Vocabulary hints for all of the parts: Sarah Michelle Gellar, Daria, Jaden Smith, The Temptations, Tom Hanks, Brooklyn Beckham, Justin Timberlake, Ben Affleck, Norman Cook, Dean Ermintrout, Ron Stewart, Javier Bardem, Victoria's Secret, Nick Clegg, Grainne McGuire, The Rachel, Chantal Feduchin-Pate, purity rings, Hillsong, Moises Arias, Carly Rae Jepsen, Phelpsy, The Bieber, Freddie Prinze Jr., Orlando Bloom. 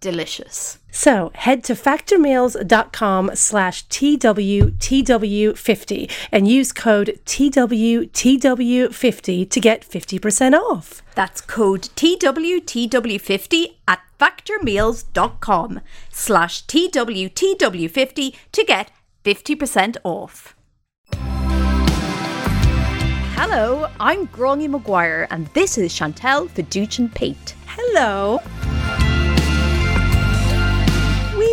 delicious. So head to factormeals.com/TWTW50 and use code TWTW50 to get 50% off. That's code TWTW50 at factormeals.com/TWTW50 to get 50% off. Hello, I'm Grainne McGuire, and this is Chantal Feduchin-Pate. Hello. We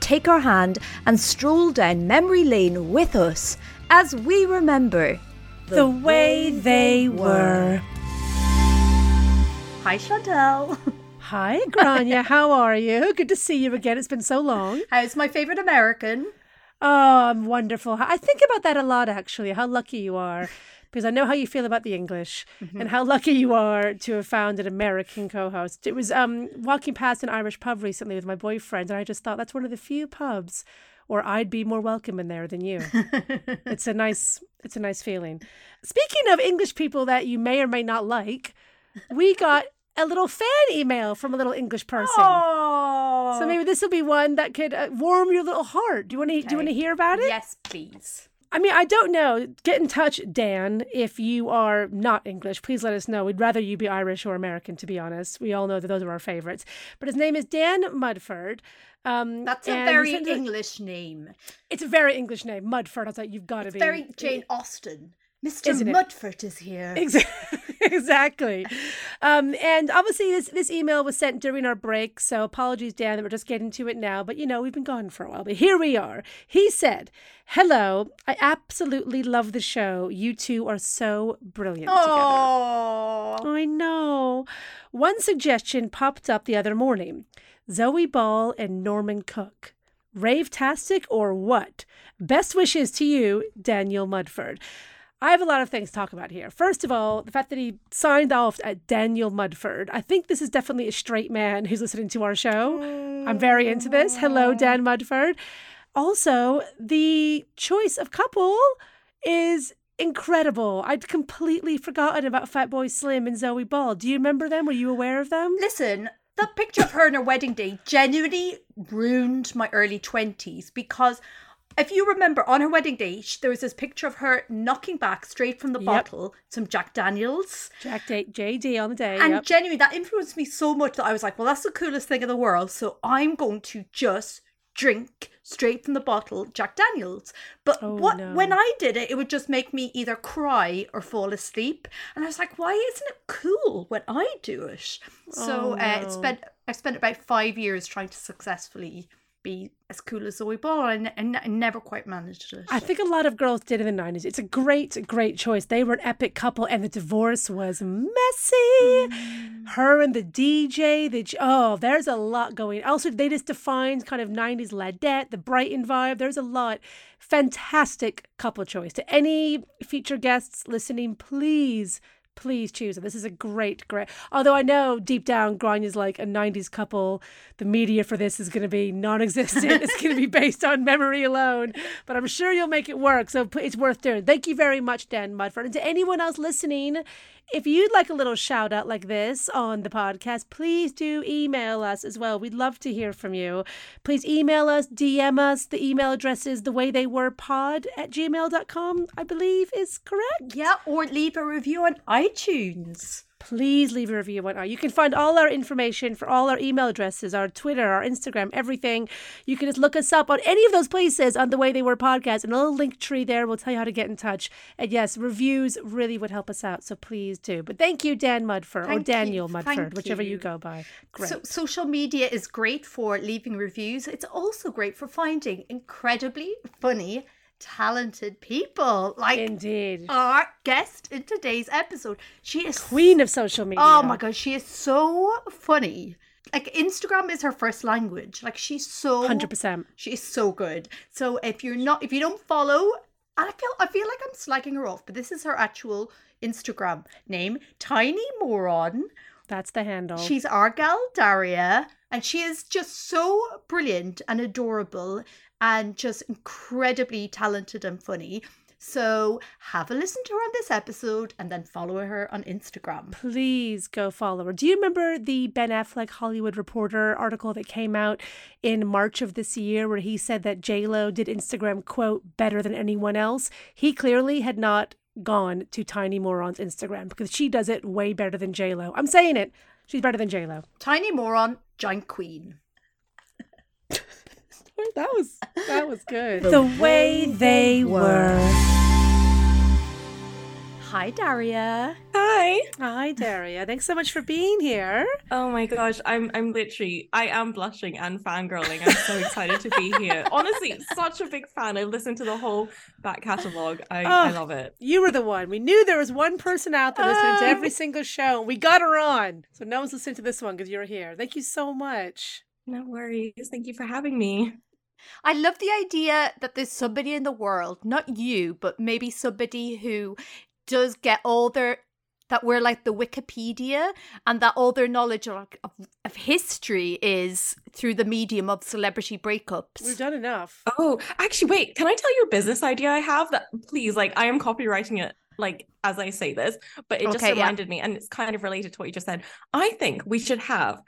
take our hand and stroll down memory lane with us as we remember the way they were. Hi, Chantal. Hi, Grainne. How are you? Good to see you again. It's been so long. How's my favourite American? Oh, I'm wonderful. I think about that a lot, actually, how lucky you are. Because I know how you feel about the English and how lucky you are to have found an American co-host. It was walking past an Irish pub recently with my boyfriend, and I just thought, that's one of the few pubs where I'd be more welcome in there than you. It's a nice feeling. Speaking of English people that you may or may not like, we got a little fan email from a little English person. Aww. So maybe this will be one that could warm your little heart. Do you want to hear about it? Yes, please. I mean, I don't know. Get in touch, Dan, if you are not English. Please let us know. We'd rather you be Irish or American, to be honest. We all know that those are our favorites. But his name is Dan Mudford. That's a very English name. It's a very English name, Mudford. I thought, you've got to be. Very Jane Austen. Mr. Mudford is here. Exactly. And obviously this email was sent during our break, so apologies, Dan, that we're just getting to it now. But, you know, we've been gone for a while. But here we are. He said, hello, I absolutely love the show. You two are so brilliant together. I know. One suggestion popped up the other morning. Zoe Ball and Norman Cook. Rave-tastic or what? Best wishes to you, Daniel Mudford. I have a lot of things to talk about here. First of all, the fact that he signed off at Daniel Mudford. I think this is definitely a straight man who's listening to our show. I'm very into this. Hello, Dan Mudford. Also, the choice of couple is incredible. I'd completely forgotten about Fatboy Slim and Zoe Ball. Do you remember them? Were you aware of them? Listen, that picture of her on her wedding day genuinely ruined my early 20s, because if you remember, on her wedding day, there was this picture of her knocking back straight from the bottle some Jack Daniels. JD on the day. And genuinely, that influenced me so much that I was like, well, that's the coolest thing in the world. So I'm going to just drink straight from the bottle Jack Daniels. But when I did it, it would just make me either cry or fall asleep. And I was like, why isn't it cool when I do it? I spent about 5 years trying to successfully be as cool as Zoe Ball, and I never quite managed it. I think a lot of girls did in the 90s. It's a great, great choice. They were an epic couple, and the divorce was messy. Mm. Her and the DJ, there's a lot going. Also, they just defined kind of 90s ladette, the Brighton vibe. There's a lot. Fantastic couple choice. To any feature guests listening, please choose it. This is a great. Although I know deep down, Grainne is like a 90s couple. The media for this is going to be non-existent. It's going to be based on memory alone. But I'm sure you'll make it work. So it's worth doing. Thank you very much, Dan Mudford. And to anyone else listening, if you'd like a little shout out like this on the podcast, please do email us as well. We'd love to hear from you. Please email us, DM us. The email address is thewaytheywerepod@gmail.com, I believe is correct. Yeah, or leave a review on iTunes. Please leave a review. You can find all our information for all our email addresses, our Twitter, our Instagram, everything. You can just look us up on any of those places on The Way They Were Podcast, and a little link tree there will tell you how to get in touch. And yes, reviews really would help us out, so please do. But thank you, Dan Mudford, or Daniel Mudford, whichever you go by. Great. So social media is great for leaving reviews. It's also great for finding incredibly funny, talented people like indeed our guest in today's episode. She is queen of social media. Oh my god, she is so funny. Like, Instagram is her first language. Like, she's so 100%. She is so good. So if you don't follow, and I feel like I'm slagging her off, but this is her actual Instagram name, Tiny Moron. That's the handle. She's our gal Daria, and she is just so brilliant and adorable and just incredibly talented and funny. So have a listen to her on this episode and then follow her on Instagram. Please go follow her. Do you remember the Ben Affleck Hollywood Reporter article that came out in March of this year where he said that J-Lo did Instagram, quote, better than anyone else? He clearly had not gone to Tiny Moron's Instagram because she does it way better than J-Lo. I'm saying it. She's better than J-Lo. Tiny Moron, giant queen. That was good. The way they were. Hi, Daria. Hi, Daria. Thanks so much for being here. Oh my gosh, I am blushing and fangirling. I'm so excited to be here. Honestly, such a big fan. I listened to the whole back catalogue. I love it. You were the one. We knew there was one person out there listening to every single show. We got her on. So no one's listening to this one because you're here. Thank you so much. No worries. Thank you for having me. I love the idea that there's somebody in the world, not you, but maybe somebody who does get all their, that we're like the Wikipedia, and that all their knowledge of history is through the medium of celebrity breakups. We've done enough. Oh, actually, wait, can I tell you a business idea I have that, please, like, I am copywriting it, like, as I say this, but it just reminded me, and it's kind of related to what you just said. I think we should have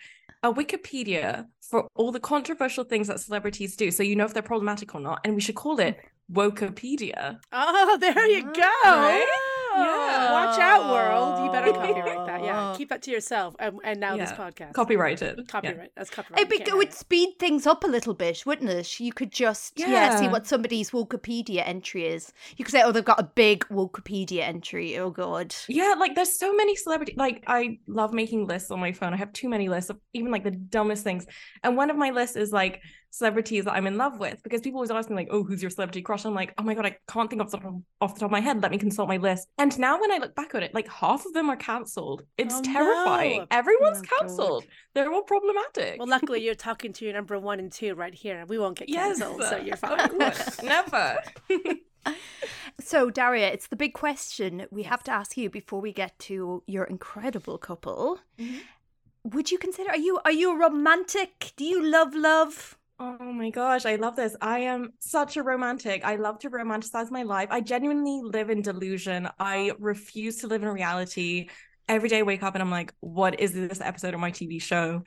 a Wikipedia for all the controversial things that celebrities do, so you know if they're problematic or not, and we should call it Wokepedia. Oh, there you go. Right? Yeah. Watch out, world. You better copyright that. Yeah, keep that to yourself. And now this podcast. Copyrighted. That's copyright. It would speed things up a little bit, wouldn't it? You could just see what somebody's Wokepedia entry is. You could say, oh, they've got a big Wokepedia entry. Oh, God. Yeah, like there's so many celebrities. Like, I love making lists on my phone. I have too many lists of even like the dumbest things. And one of my lists is like celebrities that I'm in love with, because people always ask me like, oh, who's your celebrity crush? I'm like, oh my god, I can't think off the top of my head. Let me consult my list. And now when I look back on it, like half of them are cancelled. It's terrifying. No. Everyone's cancelled. They're all problematic. Well, luckily you're talking to your number 1 and 2 right here, and we won't get cancelled. So you're fine. Never. So, Daria, it's the big question we have to ask you before we get to your incredible couple. Mm-hmm. Would you consider? Are you a romantic? Do you love? Oh my gosh, I love this. I am such a romantic. I love to romanticize my life. I genuinely live in delusion. I refuse to live in reality. Every day I wake up and I'm like, what is this episode of my TV show?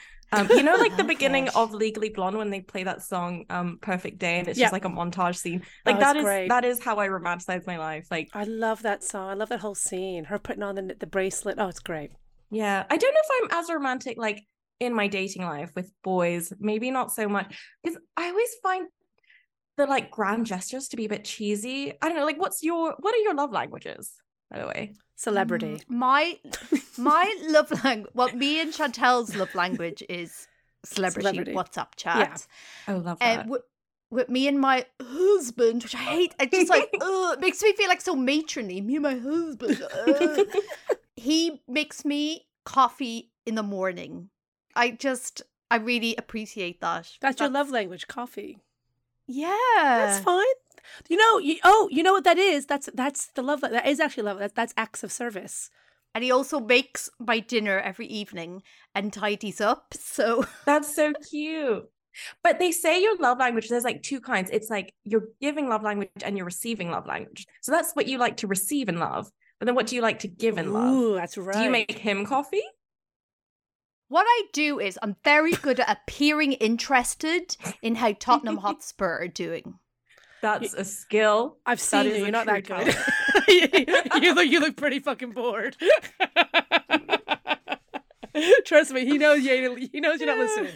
You know, like the beginning of Legally Blonde when they play that song, Perfect Day, and it's just like a montage scene. Like that is how I romanticize my life. Like, I love that song. I love that whole scene. Her putting on the bracelet. Oh, it's great. Yeah. I don't know if I'm as romantic, like in my dating life with boys, maybe not so much, because I always find the like grand gestures to be a bit cheesy. I don't know, like what are your love languages, by the way? Celebrity. My love language, well, me and Chantel's love language is celebrity. What's up, chat? Yeah. I love that. With me and my husband, which I hate. It's just like, it makes me feel like so matronly. Me and my husband. He makes me coffee in the morning. I really appreciate that. That's your love language, coffee. Yeah. That's fine. You know, you know what that is? That's the love. That is actually love. That's acts of service. And he also makes my dinner every evening and tidies up. So that's so cute. But they say your love language, there's like two kinds. It's like you're giving love language and you're receiving love language. So that's what you like to receive in love. But then what do you like to give in love? Ooh, that's right. Do you make him coffee? What I do is I'm very good at appearing interested in how Tottenham Hotspur are doing. That's a skill. I've seen you. You're not that good. You look pretty fucking bored. Trust me, he knows you're not listening.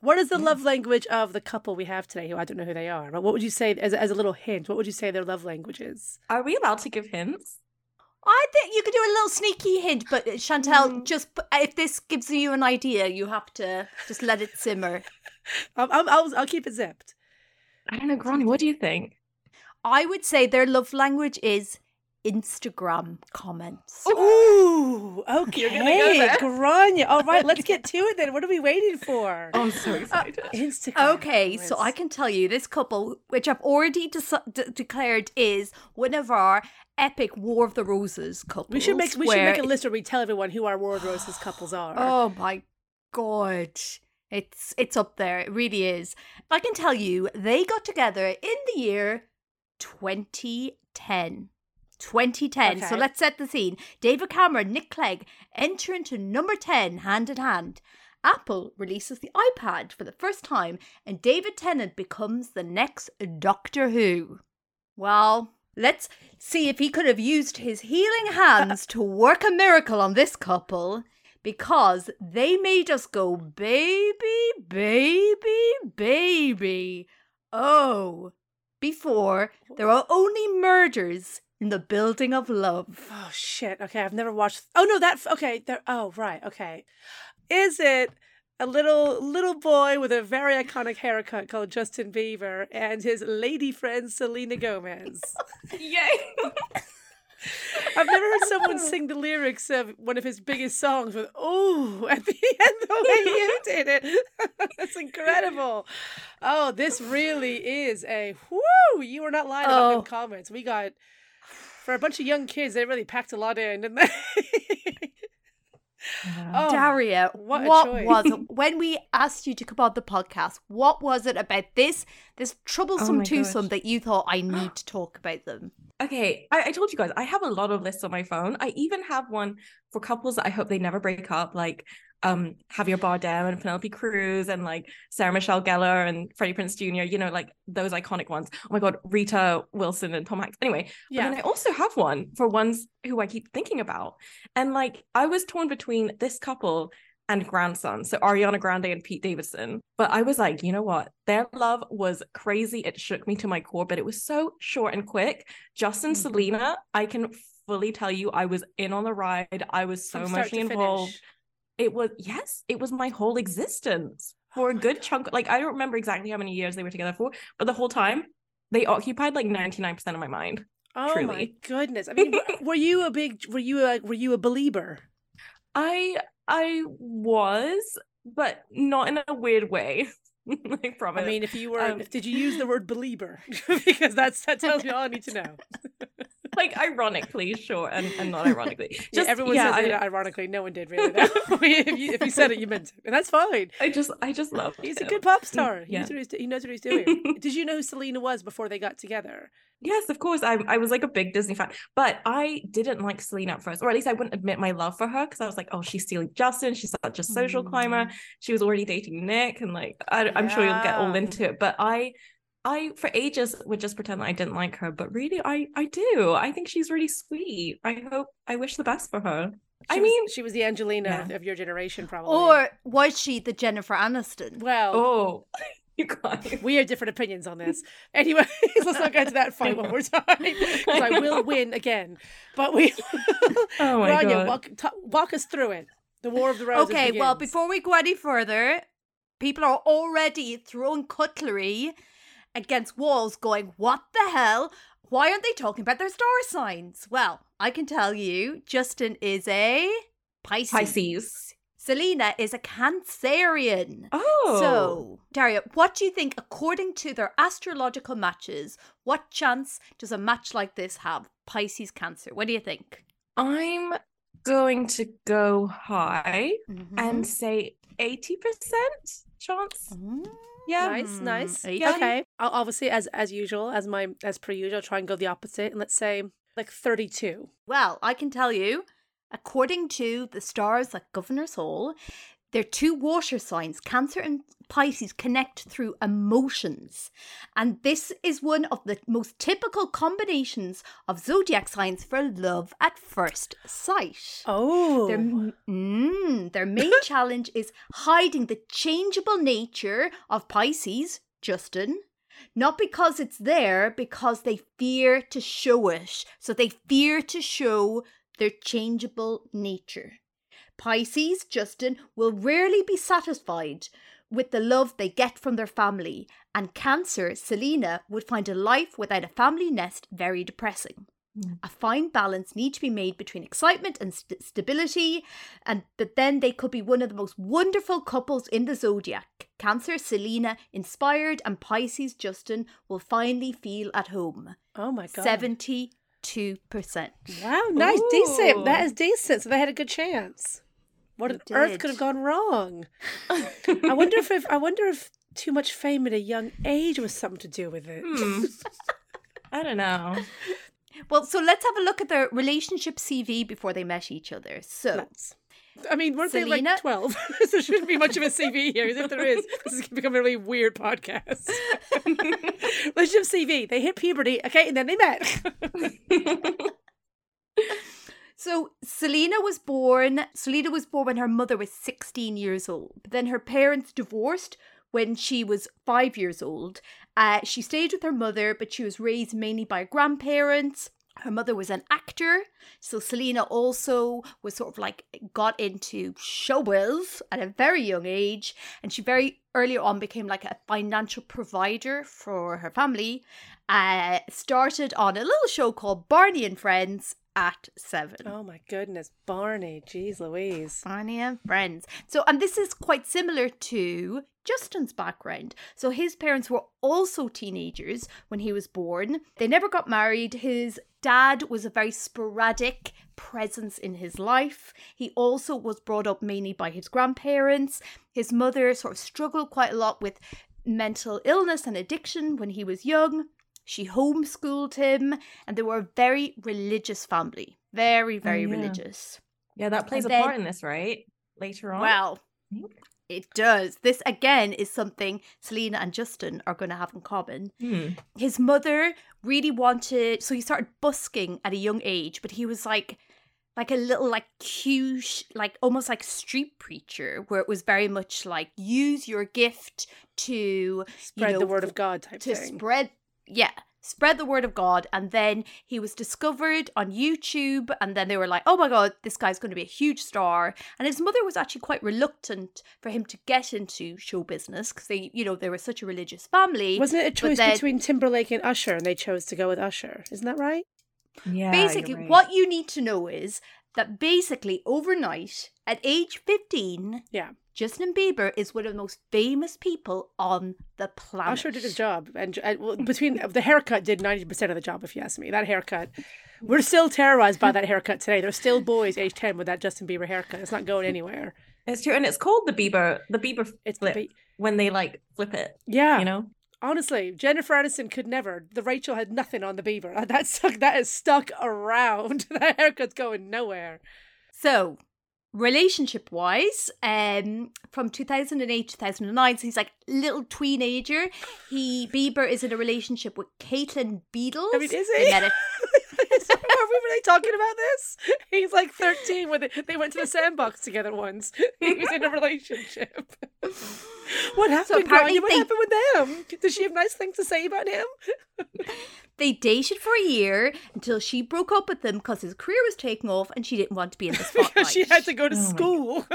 What is the love language of the couple we have today, who I don't know who they are? But what would you say, as a little hint, what would you say their love language is? Are we allowed to give hints? I think you could do a little sneaky hint, but Chantel, just if this gives you an idea, you have to just let it simmer. I'll keep it zipped. I don't know, Grainne, what do you think? I would say their love language is Instagram comments. Ooh, okay. You're gonna go there. Grainne. All right, let's get to it then. What are we waiting for? Oh, I'm so excited. Instagram. Okay, so I can tell you this couple, which I've already declared is one of our epic War of the Roses couples. We should make a list where we tell everyone who our War of the Roses couples are. Oh my God. It's up there. It really is. I can tell you, they got together in the year 2010. Okay. So let's set the scene. David Cameron, Nick Clegg enter into number 10 hand in hand. Apple releases the iPad for the first time, and David Tennant becomes the next Doctor Who. Well, let's see if he could have used his healing hands to work a miracle on this couple, because they made us go, baby, baby, baby. Oh, before there are only murders in the building of love. Oh, shit. Okay, I've never watched... Oh, no, that... Okay, there... Oh, right, okay. Is it a little boy with a very iconic haircut called Justin Bieber and his lady friend Selena Gomez? Yay! I've never heard someone sing the lyrics of one of his biggest songs with "oh" at the end the way you did it. That's incredible. Oh, this really is a... Whoo! You were not lying about them comments. We got... For a bunch of young kids, they really packed a lot in, didn't they? Oh, Daria, what was it? When we asked you to come on the podcast, what was it about this troublesome twosome that you thought, I need to talk about them? Okay, I told you guys, I have a lot of lists on my phone. I even have one for couples that I hope they never break up, like Javier Bardem and Penelope Cruz and like Sarah Michelle Gellar and Freddie Prinze Jr., you know, like those iconic ones. Oh my God, Rita Wilson and Tom Hanks. Anyway, yeah. But then I also have one for ones who I keep thinking about. And like, I was torn between this couple and grandson, so Ariana Grande and Pete Davidson. But I was like, you know what? Their love was crazy. It shook me to my core, but it was so short and quick. Justin, Selena, I can fully tell you, I was in on the ride. I was so much involved. Finish. It was my whole existence for a good chunk. Like, I don't remember exactly how many years they were together for, but the whole time they occupied like 99% of my mind. Oh, truly. My goodness. I mean, were you a Belieber? I was, but not in a weird way. I promise. I mean, if you were, did you use the word Belieber? Because that tells me all I need to know. Like, ironically, sure, and not ironically. Just, everyone says it ironically. No one did, really. If you said it, you meant it. And that's fine. I just love him. He's a good pop star. Yeah. He knows what he's doing. Did you know who Selena was before they got together? Yes, of course. I was like a big Disney fan. But I didn't like Selena at first, or at least I wouldn't admit my love for her, because I was like, oh, she's stealing Justin. She's such a social climber. She was already dating Nick. And like, I'm sure you'll get all into it. But I for ages would just pretend that I didn't like her, but really I do. I think she's really sweet. I wish the best for her. She was the Angelina of your generation, probably. Or was she the Jennifer Aniston? Well, you can't. We have different opinions on this. Anyway, let's not go to that fight one more time because I will win again. But we, Rania, walk us through it. The War of the Roses. Okay, begins. Well, before we go any further, people are already throwing cutlery against walls, going, "What the hell? Why aren't they talking about their star signs?" Well, I can tell you, Justin is a Pisces. Selena is a Cancerian. Oh. So, Daria, what do you think, according to their astrological matches, what chance does a match like this have? Pisces, Cancer. What do you think? I'm going to go high and say 80% chance. Mm. Yeah. Nice. Yeah. Okay. I'll obviously, as per usual, I'll try and go the opposite and let's say like 32. Well, I can tell you, according to the stars at Governor's Hall, their two water signs, Cancer and Pisces, connect through emotions. And this is one of the most typical combinations of zodiac signs for love at first sight. Oh. Their main challenge is hiding the changeable nature of Pisces, Justin. Not because it's there, because they fear to show it. So they fear to show their changeable nature. Pisces, Justin, will rarely be satisfied with the love they get from their family, and Cancer, Selena, would find a life without a family nest very depressing. Mm. A fine balance needs to be made between excitement and stability, and but then they could be one of the most wonderful couples in the zodiac. Cancer, Selena, inspired, and Pisces, Justin, will finally feel at home. Oh my God. 72%. Wow, nice. Ooh. Decent. That is decent. So they had a good chance. What on earth could have gone wrong? I wonder if too much fame at a young age was something to do with it. I don't know. Well, so let's have a look at their relationship CV before they met each other. So, weren't Selena, they like 12? So there shouldn't be much of a CV here. If there is, this is becoming a really weird podcast. Relationship CV. They hit puberty, okay, and then they met. So Selena was born when her mother was 16 years old. Then her parents divorced when she was 5 years old. She stayed with her mother, but she was raised mainly by grandparents. Her mother was an actor. So Selena also was sort of like got into showbiz at a very young age. And she very early on became like a financial provider for her family. Started on a little show called Barney and Friends at 7. Oh my goodness, Barney. Jeez Louise. Barney and Friends. So, and this is quite similar to Justin's background. So his parents were also teenagers when he was born. They never got married. His dad was a very sporadic presence in his life. He also was brought up mainly by his grandparents. His mother sort of struggled quite a lot with mental illness and addiction when he was young. She homeschooled him, and they were a very religious family. Very, very religious. Yeah, that plays a part in this, right? Later on. Well, it does. This, again, is something Selena and Justin are going to have in common. Mm. His mother really wanted... So he started busking at a young age, but he was like a little like cute, like almost like street preacher, where it was very much like use your gift to... Spread the word of God type thing. Spread the word of God. And then he was discovered on YouTube, and then they were like, oh my God, this guy's going to be a huge star. And his mother was actually quite reluctant for him to get into show business because they were such a religious family. Wasn't it a choice between Timberlake and Usher, and they chose to go with Usher? Isn't that right? Yeah. Basically, right. What you need to know is that basically overnight at age 15... Yeah. Justin Bieber is one of the most famous people on the planet. Usher did his job. And well, between the haircut did 90% of the job, if you ask me. That haircut. We're still terrorized by that haircut today. There's still boys age 10 with that Justin Bieber haircut. It's not going anywhere. It's true. And it's called the Bieber. The Bieber flip. It's when they flip it. Yeah. You know? Honestly, Jennifer Aniston could never. The Rachel had nothing on the Bieber. That is stuck around. That haircut's going nowhere. So... Relationship-wise, from 2008 to 2009, so he's like a little teenager. Bieber is in a relationship with Caitlin Beadles. I mean, is he? They met at... Are we they talking about this? He's like 13 when they went to the sandbox together once. He was in a relationship. What happened, Grainne? What happened with them? Does she have nice things to say about him? They dated for a year until she broke up with them because his career was taking off and she didn't want to be in the spotlight. Because she had to go to school.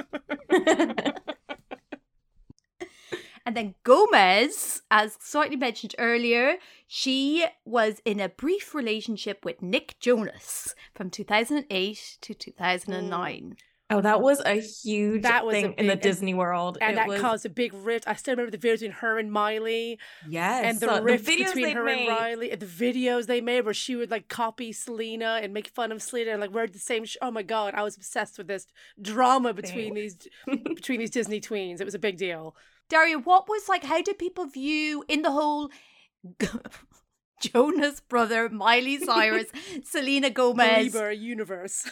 And then Gomez, as slightly mentioned earlier, she was in a brief relationship with Nick Jonas from 2008 to 2009. Oh, that was a huge thing in the Disney world. And that caused a big rift. I still remember the videos between her and Miley. Yes. And the rift between her and Riley. The videos they made where she would like copy Selena and make fun of Selena and like wear the same oh my God, I was obsessed with this drama between these Disney tweens. It was a big deal. Daria, what was like, how did people view in the whole Jonas Brother, Miley Cyrus, Selena Gomez Belieber universe?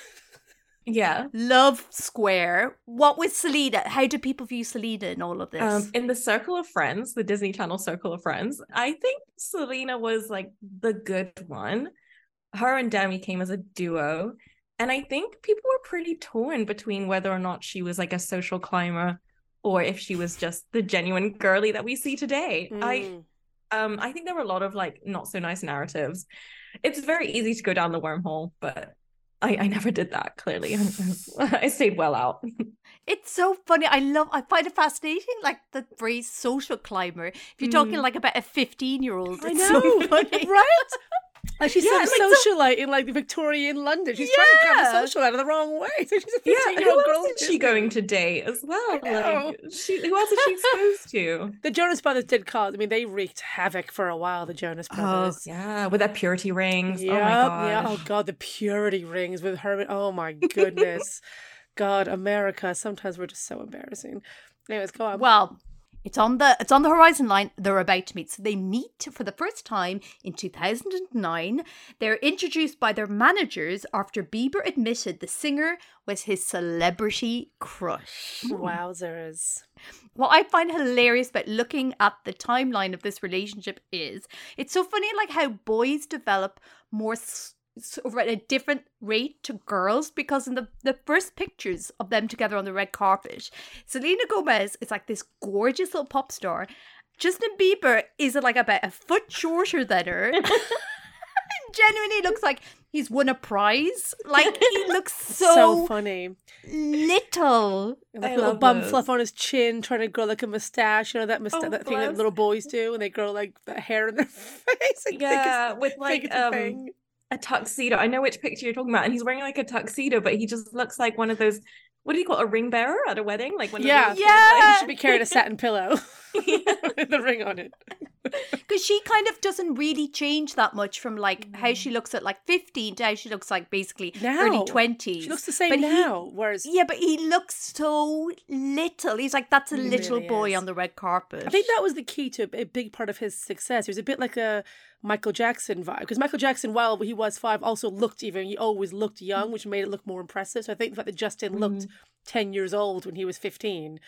Yeah. Love Square. What was Selena? How do people view Selena in all of this? In the Circle of Friends, the Disney Channel Circle of Friends, I think Selena was like the good one. Her and Demi came as a duo. And I think people were pretty torn between whether or not she was like a social climber or if she was just the genuine girly that we see today. I think there were a lot of like not so nice narratives. It's very easy to go down the wormhole, but I never did that, clearly. I stayed well out. It's so funny. I find it fascinating, like the phrase social climber. If you're talking like about a 15-year-old, it's so funny. Right? Like she's some socialite in like the Victorian London. She's trying to grab a socialite in the wrong way. So she's a 15-year-old girl. Who else is she going to date as well? Like, who else is she exposed to? The Jonas Brothers did cause. I mean, they wreaked havoc for a while. The Jonas Brothers. Oh yeah, with their purity rings. Yep, oh my god. Yeah. Oh god, the purity rings with her. Oh my goodness. God, America. Sometimes we're just so embarrassing. Anyways, go on. Well. It's on the horizon line. They're about to meet. So they meet for the first time in 2009. They're introduced by their managers after Bieber admitted the singer was his celebrity crush. Wowzers. What I find hilarious about looking at the timeline of this relationship is it's so funny like how boys develop more sort of at a different rate to girls, because in the first pictures of them together on the red carpet, Selena Gomez is like this gorgeous little pop star. Justin Bieber is like about a foot shorter than her. Genuinely looks like he's won a prize. Like he looks so funny, little, and like little bum fluff on his chin, trying to grow like a mustache. You know that that thing that little boys do when they grow like the hair in their face. A tuxedo. I know which picture you're talking about, and he's wearing like a tuxedo, but he just looks like one of those. What do you call it, a ring bearer at a wedding? Like he should be carrying a satin pillow with the ring on it. Because she kind of doesn't really change that much from like how she looks at like 15 to how she looks like basically now, early 20s. She looks the same now. But he looks so little. He's like that's a little boy on the red carpet. I think that was the key to a big part of his success. He was a bit like a Michael Jackson vibe, because Michael Jackson, while he was 5, also he always looked young, which made it look more impressive. So I think the fact that Justin looked 10 years old when he was 15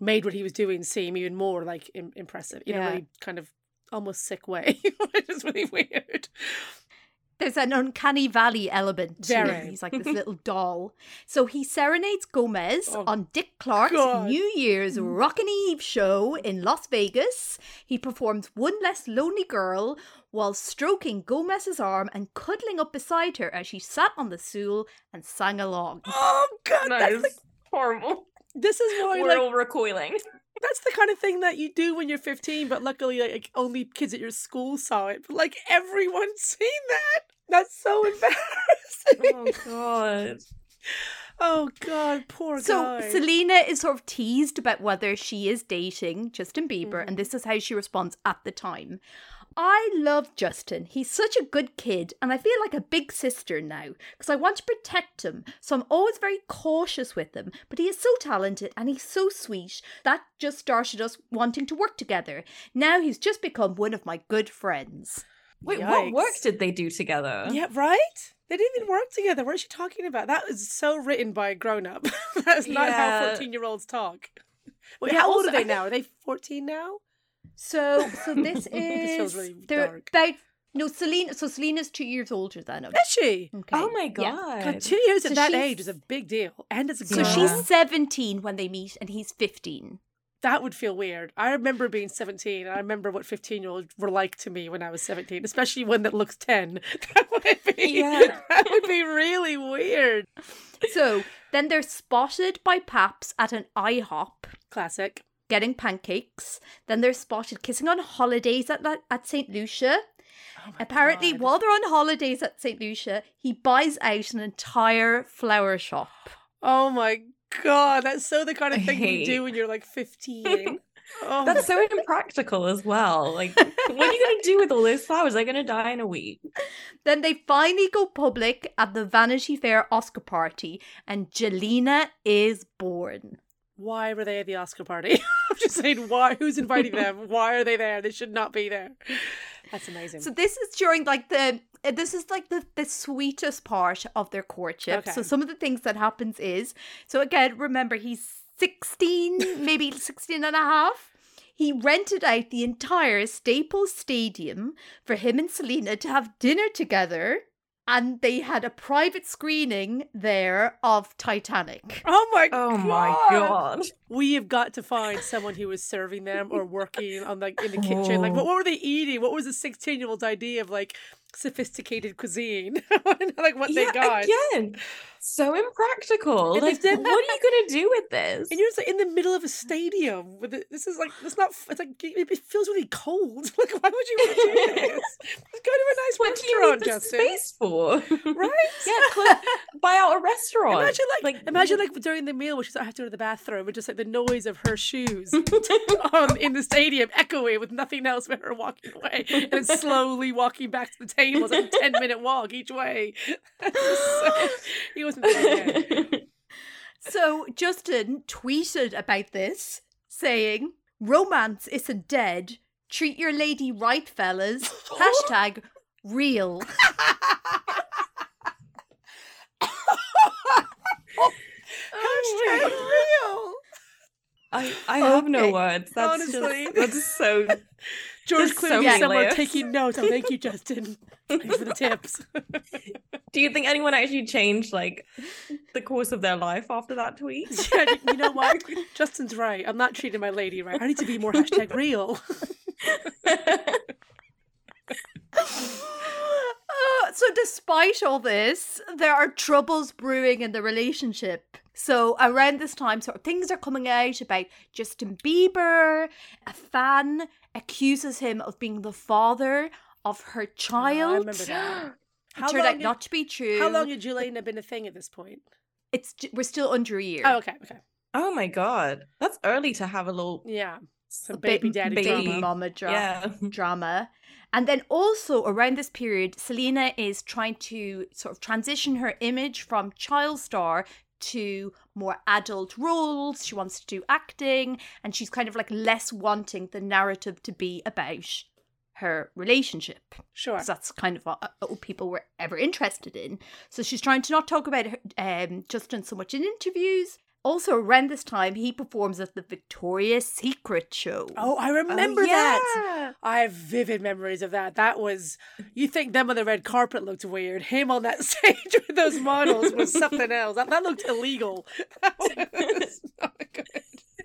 made what he was doing seem even more like impressive in a really kind of almost sick way, which is really weird. There's an uncanny valley element to him. He's like this little doll. So he serenades Gomez on Dick Clark's New Year's Rockin' Eve show in Las Vegas. He performs One Less Lonely Girl while stroking Gomez's arm and cuddling up beside her as she sat on the stool and sang along. Oh, God, that's like horrible. This is why we're all recoiling. That's the kind of thing that you do when you're 15, but luckily like only kids at your school saw it. But like everyone's seen that. That's so embarrassing. Oh God. Oh God, poor guy. So Selena is sort of teased about whether she is dating Justin Bieber, and this is how she responds at the time. I love Justin. He's such a good kid, and I feel like a big sister now because I want to protect him. So I'm always very cautious with him, but he is so talented and he's so sweet. That just started us wanting to work together. Now he's just become one of my good friends. Wait, what work did they do together? Yeah, right? They didn't even work together. What is she talking about? That is so written by a grown-up. That's not how 14-year-olds talk. Wait, how old are they now? Are they 14 now? So this is, really they're dark. about No, Selena. So Selena's 2 years older than him. Is she? Okay. Oh my God. Yeah. 2 years so at that age is a big deal. And it's a girl. So she's 17 when they meet and he's 15. That would feel weird. I remember being 17. I remember what 15-year-olds were like to me when I was 17, especially one that looks 10. That would be really weird. So then they're spotted by Paps at an IHOP. Classic. Getting pancakes. Then they're spotted kissing on holidays at St. Lucia. Oh apparently, God. While they're on holidays at St. Lucia, he buys out an entire flower shop. Oh my God, that's so the kind of thing you do when you're like 15. Oh. That's so impractical as well. Like, what are you going to do with all those flowers? They're going to die in a week. Then they finally go public at the Vanity Fair Oscar party, and Jelena is born. Why were they at the Oscar party? I'm just saying, why? Who's inviting them? Why are they there? They should not be there. That's amazing. So this is during like the sweetest part of their courtship. Okay. So some of the things that happens is, so again, remember he's 16, maybe 16 and a half. He rented out the entire Staples Stadium for him and Selena to have dinner together. And they had a private screening there of Titanic. Oh my God. We have got to find someone who was serving them or working on like in the kitchen. Like, what were they eating? What was a 16-year-old's idea of like sophisticated cuisine? Like what they got. Again, so impractical. Like, what are you going to do with this? And you're just like, in the middle of a stadium. With it. This is like, it's not, it's like, it feels really cold. Like, why would you want to do this? Let's go to a nice restaurant, Justin. What do you need space for? Right? Yeah, buy out a restaurant. Imagine like during the meal, which is I have to go to the bathroom, and just like the noise of her shoes in the stadium echoing with nothing else but her walking away and slowly walking back to the table. It was like a 10-minute walk each way. So, he wasn't there. So Justin tweeted about this, saying, "Romance isn't dead. Treat your lady right, fellas. # real." #real. I have no words. That's so. George Clooney somewhere taking notes. Oh, thank you, Justin. Thanks for the tips. Do you think anyone actually changed like the course of their life after that tweet? Yeah, you know what? Justin's right. I'm not treating my lady right. I need to be more #real. So despite all this, there are troubles brewing in the relationship. So around this time, sort of things are coming out about Justin Bieber. A fan accuses him of being the father of her child. I remember that. It turned out not to be true. How long had Jelena been a thing at this point? We're still under a year. Oh, okay. Oh my God, that's early to have a little some baby mama drama. And then also around this period, Selena is trying to sort of transition her image from child star to more adult roles. She wants to do acting, and she's kind of like less wanting the narrative to be about her relationship. Sure. Because that's kind of what people were ever interested in. So she's trying to not talk about her, Justin so much in interviews. Also around this time, he performs at the Victoria's Secret show. Oh, I remember that. I have vivid memories of that. That was, you think them on the red carpet looked weird. Him on that stage with those models was something else. That looked illegal. That was not good.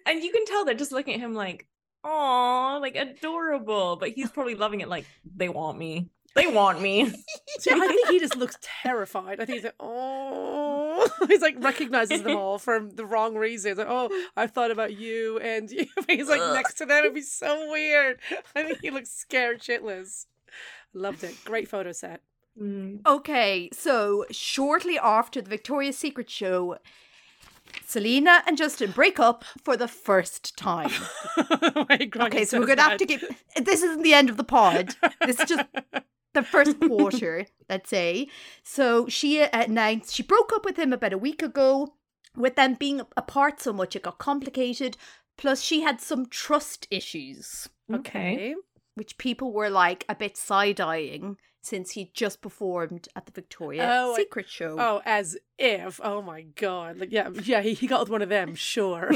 And you can tell they're just looking at him like, aw, like adorable. But he's probably loving it like, they want me. They want me. So I think he just looks terrified. I think he's like, oh. He's like recognizes them all for the wrong reasons. Like, oh, I've thought about you and you. He's like next to them. It'd be so weird. I think he looks scared shitless. Loved it. Great photo set. Mm. Okay, so shortly after the Victoria's Secret show, Selena and Justin break up for the first time. Okay, so we're going to have to give... This isn't the end of the pod. This is just... the first quarter, let's say. So she announced she broke up with him about a week ago. With them being apart so much, it got complicated. Plus, she had some trust issues. Okay. Which people were like a bit side-eyeing since he just performed at the Victoria's Secret show. Oh, as if. Oh, my God. Like, yeah, he got with one of them, sure.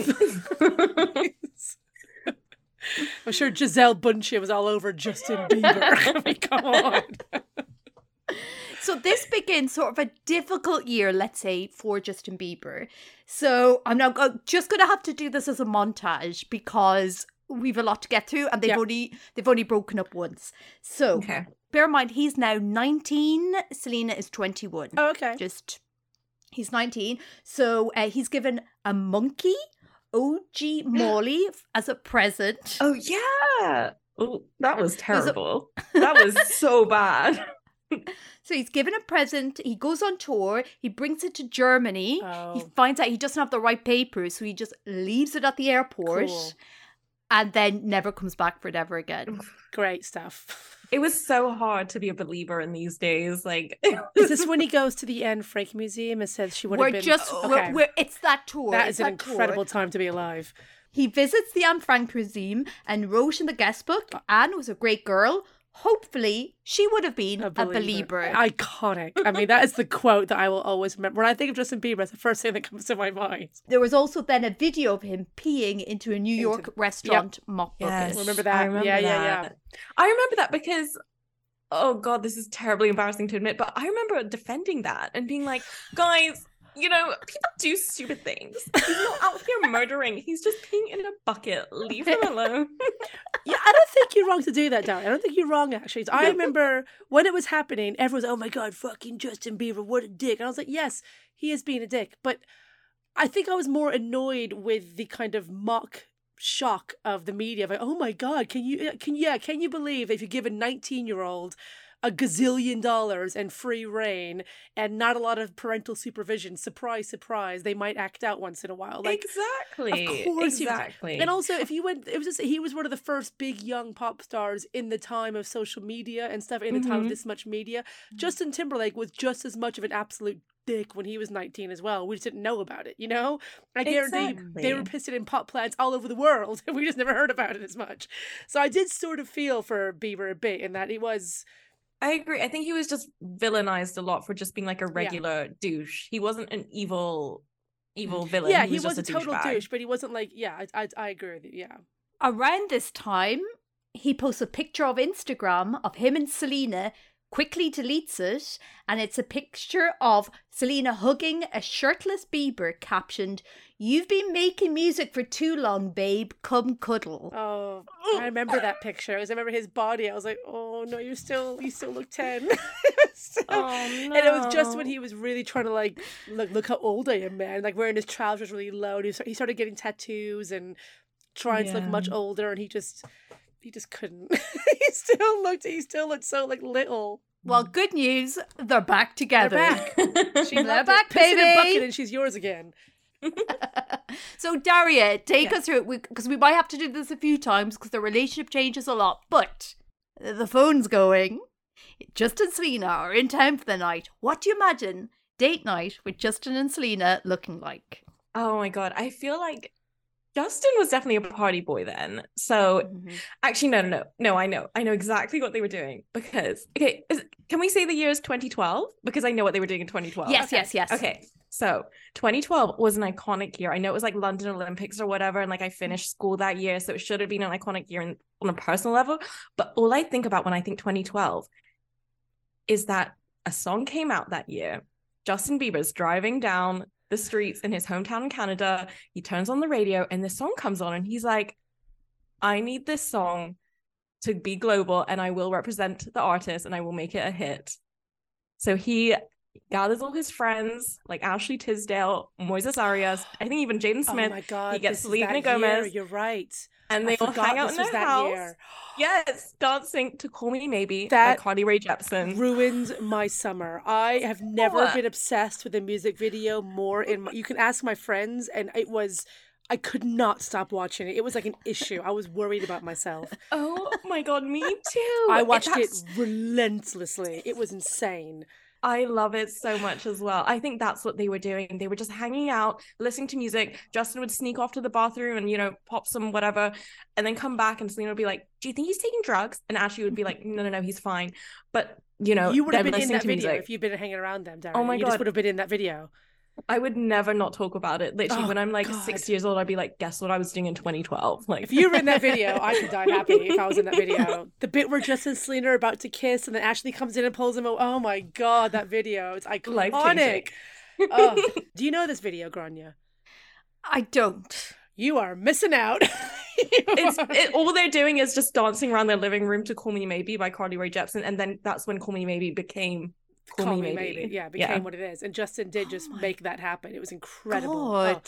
I'm sure Giselle Bundchen was all over Justin Bieber. I mean, come on. So this begins sort of a difficult year, let's say, for Justin Bieber. So I'm now just going to have to do this as a montage because we've a lot to get through, and they've only broken up once. So bear in mind, he's now 19. Selena is 21. Oh, okay. He's 19. So he's given a monkey, OG Molly, as a present. Oh, yeah. Oh, that was terrible. That was so bad. So he's given a present. He goes on tour. He brings it to Germany. Oh. He finds out he doesn't have the right papers, so he just leaves it at the airport. Cool. And then never comes back for it ever again. Great stuff. It was so hard to be a believer in these days. Like, is this when he goes to the Anne Frank Museum and says she would have been? It's that tour. That is an incredible time to be alive. He visits the Anne Frank Museum and wrote in the guest book, Anne was a great girl. Hopefully, she would have been a belieber. Iconic. I mean, that is the quote that I will always remember. When I think of Justin Bieber, it's the first thing that comes to my mind. There was also then a video of him peeing into a New York restaurant mop bucket. Yes. Remember that? I remember that. I remember that because, oh God, this is terribly embarrassing to admit, but I remember defending that and being like, guys, you know, people do stupid things. He's not out here murdering. He's just peeing in a bucket. Leave him alone. Yeah, I don't think you're wrong to do that, Daria. I don't think you're wrong, actually. I remember when it was happening, everyone was, oh my God, fucking Justin Bieber, what a dick. And I was like, yes, he is being a dick. But I think I was more annoyed with the kind of mock shock of the media. Like, oh my God, can you believe if you give a 19-year-old a gazillion dollars and free reign and not a lot of parental supervision, surprise, surprise, they might act out once in a while. Like, exactly. Of course. And also, he was one of the first big young pop stars in the time of social media and stuff, in the time of this much media. Justin Timberlake was just as much of an absolute dick when he was 19 as well. We just didn't know about it, you know? I guarantee they were pissing in pot plants all over the world. We just never heard about it as much. So I did sort of feel for Bieber a bit in that he was... I agree. I think he was just villainized a lot for just being like a regular douche. He wasn't an evil villain. Yeah, he was just a total douche, but he wasn't like, I agree with you, yeah. Around this time, he posts a picture of Instagram of him and Selena, quickly deletes it, and it's a picture of Selena hugging a shirtless Bieber captioned, "You've been making music for too long, babe. Come cuddle." Oh, I remember that picture. I remember his body. I was like, oh no, you still look 10. And it was just when he was really trying to like, look how old I am, man. Like wearing his trousers really low. And he started getting tattoos and trying to look much older. And he just couldn't. He still looked so like little. Well, good news, they're back together. They're back. She left back, baby. In a bucket and she's yours again. So Daria, take us through it, because we might have to do this a few times because the relationship changes a lot. But the phone's going. Justin and Selena are in town for the night. What do you imagine date night with Justin and Selena looking like? Oh my God, I feel like Justin was definitely a party boy then. So actually, no. I know exactly what they were doing because, can we say the year is 2012? Because I know what they were doing in 2012. Yes. Okay. So 2012 was an iconic year. I know it was like London Olympics or whatever. And like I finished school that year. So it should have been an iconic year on a personal level. But all I think about when I think 2012 is that a song came out that year. Justin Bieber's driving down the streets in his hometown in Canada. He turns on the radio and this song comes on and he's like, I need this song to be global and I will represent the artist and I will make it a hit. So he gathers all his friends like Ashley Tisdale, Moises Arias, I think even Jaden Smith. Oh my God, he gets Selena Gomez. You're right. And they all hang out in their house. Year. Yes, dancing to Call Me Maybe by Carly Rae Jepsen. Ruined my summer. I have never been obsessed with a music video more. You can ask my friends, and it was... I could not stop watching it. It was like an issue. I was worried about myself. Oh my God, me too. I watched it relentlessly. It was insane. I love it so much as well. I think that's what they were doing. They were just hanging out, listening to music. Justin would sneak off to the bathroom and, pop some whatever, and then come back and Selena would be like, do you think he's taking drugs? And Ashley would be like, no, he's fine. But, you would have been in that video if you'd been hanging around them, Darren. Oh my God. You just would have been in that video. I would never not talk about it. Literally, when I'm like 6 years old, I'd be like, guess what I was doing in 2012. Like, if you were in that video, I could die happy if I was in that video. The bit where Justin and Selena are about to kiss and then Ashley comes in and pulls him out. Oh my God, that video. It's iconic. Oh. Do you know this video, Grainne? I don't. You are missing out. All they're doing is just dancing around their living room to Call Me Maybe by Carly Rae Jepsen. And then that's when Call Me Maybe became... Call Me Maybe. Yeah, became what it is. And Justin did just make that happen. It was incredible. Oh.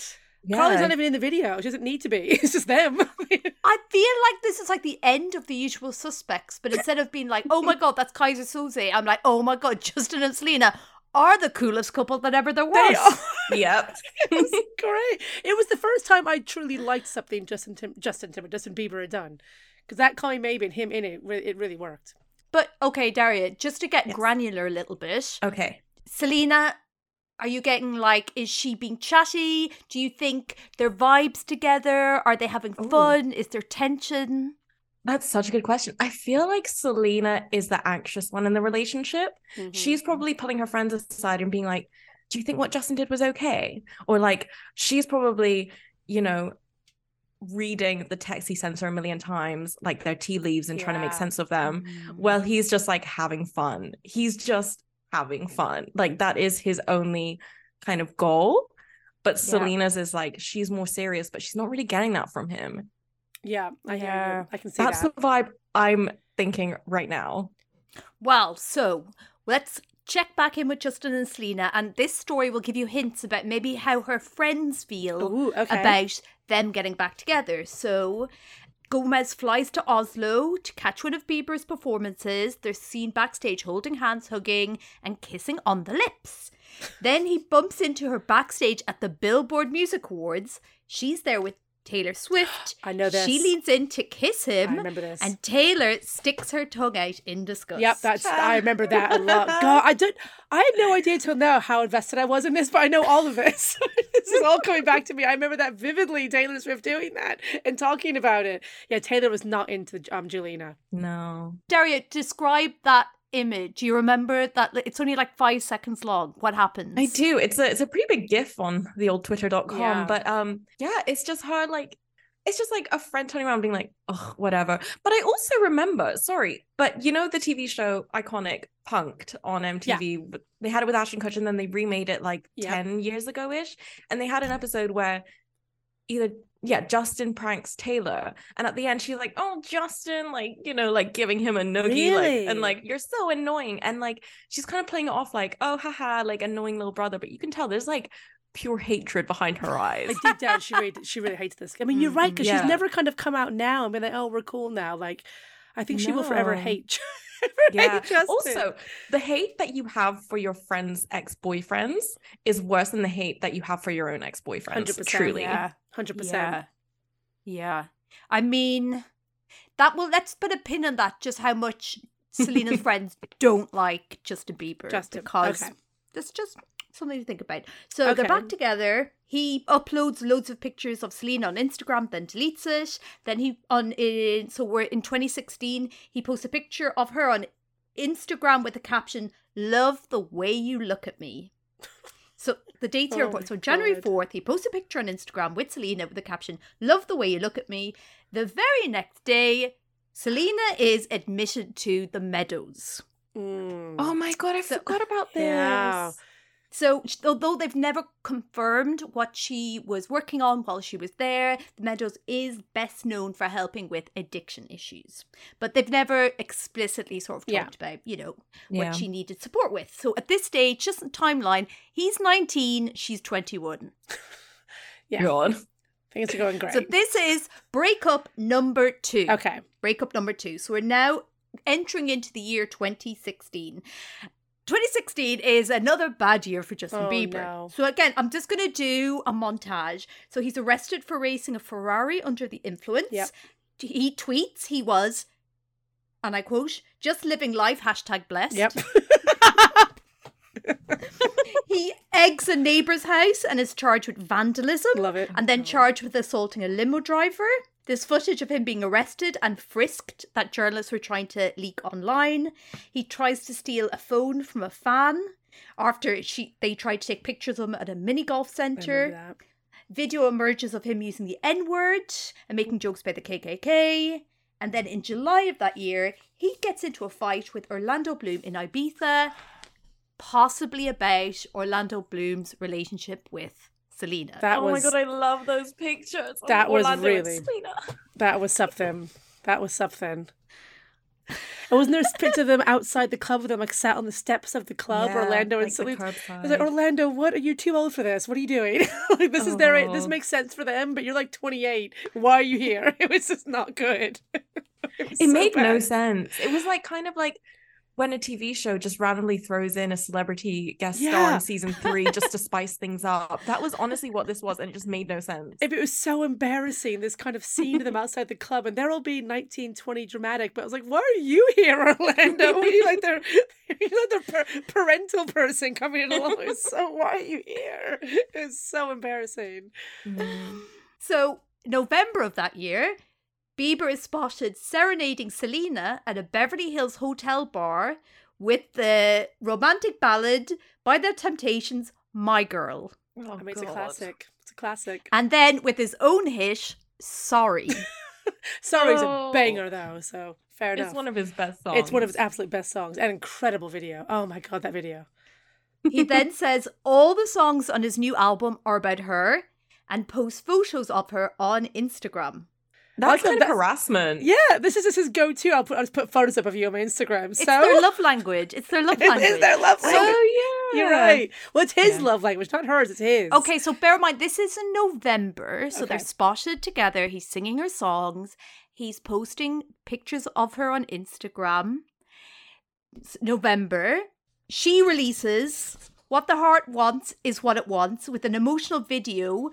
Yeah. Carly's not even in the video. She doesn't need to be. It's just them. I feel like this is like the end of The Usual Suspects, but instead of being like, oh my God, that's Kaiser Soze, I'm like, oh my God, Justin and Selena are the coolest couple that ever there was. Yep. It was great. It was the first time I truly liked something Justin Bieber had done, because that Call Me Maybe and him in it, it really worked. But, okay, Daria, just to get granular a little bit. Okay. Selena, are you getting, like, is she being chatty? Do you think their vibes together? Are they having fun? Is there tension? That's such a good question. I feel like Selena is the anxious one in the relationship. Mm-hmm. She's probably pulling her friends aside and being like, do you think what Justin did was okay? Or, like, she's probably, you know, reading the text he sends her a million times, like their tea leaves, and trying to make sense of them. Mm-hmm. Well, he's just like having fun. He's just having fun. Like, that is his only kind of goal. But Selena's is like, she's more serious, but she's not really getting that from him. Yeah, I can see that. That's the vibe I'm thinking right now. Well, so let's check back in with Justin and Selena, and this story will give you hints about maybe how her friends feel about them getting back together. So Gomez flies to Oslo to catch one of Bieber's performances. They're seen backstage holding hands, hugging, and kissing on the lips. Then he bumps into her backstage at the Billboard Music Awards. She's there with Taylor Swift. I know this. She leans in to kiss him. I remember this. And Taylor sticks her tongue out in disgust. Yep, I remember that a lot. God, I had no idea till now how invested I was in this, but I know all of this. This is all coming back to me. I remember that vividly, Taylor Swift doing that and talking about it. Yeah, Taylor was not into Angelina. No. Daria, describe that image. You remember that? It's only like 5 seconds long. What happens? I do. It's a pretty big gif on the old twitter.com, but it's just her, like, it's just like a friend turning around being like, oh, whatever. But I also remember, sorry, but you know the TV show iconic Punk'd on MTV? Yeah. They had it with Ashton Kutcher, and then they remade it like 10 years ago ish, and they had an episode where Justin pranks Taylor, and at the end she's like, oh, Justin, like, you know, like giving him a noogie, really? Like, and like, you're so annoying, and like she's kind of playing it off like, oh, haha, like annoying little brother, but you can tell there's like pure hatred behind her eyes. Like, deep down she really hates this. I mean, you're right, because she's never kind of come out now and been like, oh, we're cool now. Like, I think she will forever hate Justin. Also, the hate that you have for your friends' ex-boyfriends is worse than the hate that you have for your own ex-boyfriends. 100%, truly. Yeah. 100%. Yeah. I mean, let's put a pin on that, just how much Selena's friends don't like Justin Bieber. Because that's just something to think about. So they're back together. He uploads loads of pictures of Selena on Instagram, then deletes it. Then we're in 2016, he posts a picture of her on Instagram with the caption, love the way you look at me. So the dates here, so January 4th, he posts a picture on Instagram with Selena with the caption, love the way you look at me. The very next day, Selena is admitted to the Meadows. Mm. Oh my God, I forgot about this. Yeah. So although they've never confirmed what she was working on while she was there, the Meadows is best known for helping with addiction issues. But they've never explicitly sort of talked about, you know, what she needed support with. So at this stage, just a timeline, he's 19, she's 21. Yeah. God. Things are going great. So this is breakup number 2. Okay. Breakup number 2. So we're now entering into the year 2016. 2016 is another bad year for Justin Bieber. No. So again, I'm just going to do a montage. So he's arrested for racing a Ferrari under the influence. Yep. He tweets he was, and I quote, just living life, #blessed. Yep. He eggs a neighbour's house and is charged with vandalism. Love it. And then charged with assaulting a limo driver. There's footage of him being arrested and frisked that journalists were trying to leak online. He tries to steal a phone from a fan. after they tried to take pictures of him at a mini golf center. Video emerges of him using the N-word and making jokes about the KKK. And then in July of that year, he gets into a fight with Orlando Bloom in Ibiza, possibly about Orlando Bloom's relationship with Selena. Oh my God, I love those pictures. That was really, that was something. That was something. And wasn't there a picture of them outside the club with them, like, sat on the steps of the club, Orlando and Selena? I was like, Orlando, what? Are you too old for this? What are you doing? Like, this is their, this makes sense for them, but you're like 28. Why are you here? It was just not good. It made no sense. It was like kind of like when a TV show just randomly throws in a celebrity guest star in season 3 just to spice things up. That was honestly what this was, and it just made no sense. It was so embarrassing, this kind of scene of them outside the club, and they're all being 19, 20 dramatic, but I was like, why are you here, Orlando? What are you, like, the parental person coming in along? It was so, why are you here? It was so embarrassing. Mm. So, November of that year, Bieber is spotted serenading Selena at a Beverly Hills hotel bar with the romantic ballad by The Temptations, My Girl. Oh, I mean, it's a classic. It's a classic. And then with his own hit, Sorry. Sorry's a banger, though, so fair enough. It's one of his best songs. It's one of his absolute best songs. An incredible video. Oh, my God, that video. He then says all the songs on his new album are about her and posts photos of her on Instagram. That's kind of harassment. Yeah, this is go-to. I'll just put photos up of you on my Instagram. So. It's their love language. It is their love language. Oh, yeah. You're right. Well, it's his love language, not hers. It's his. Okay, so bear in mind, this is in November. So they're spotted together. He's singing her songs. He's posting pictures of her on Instagram. It's November. She releases What the Heart Wants is What It Wants with an emotional video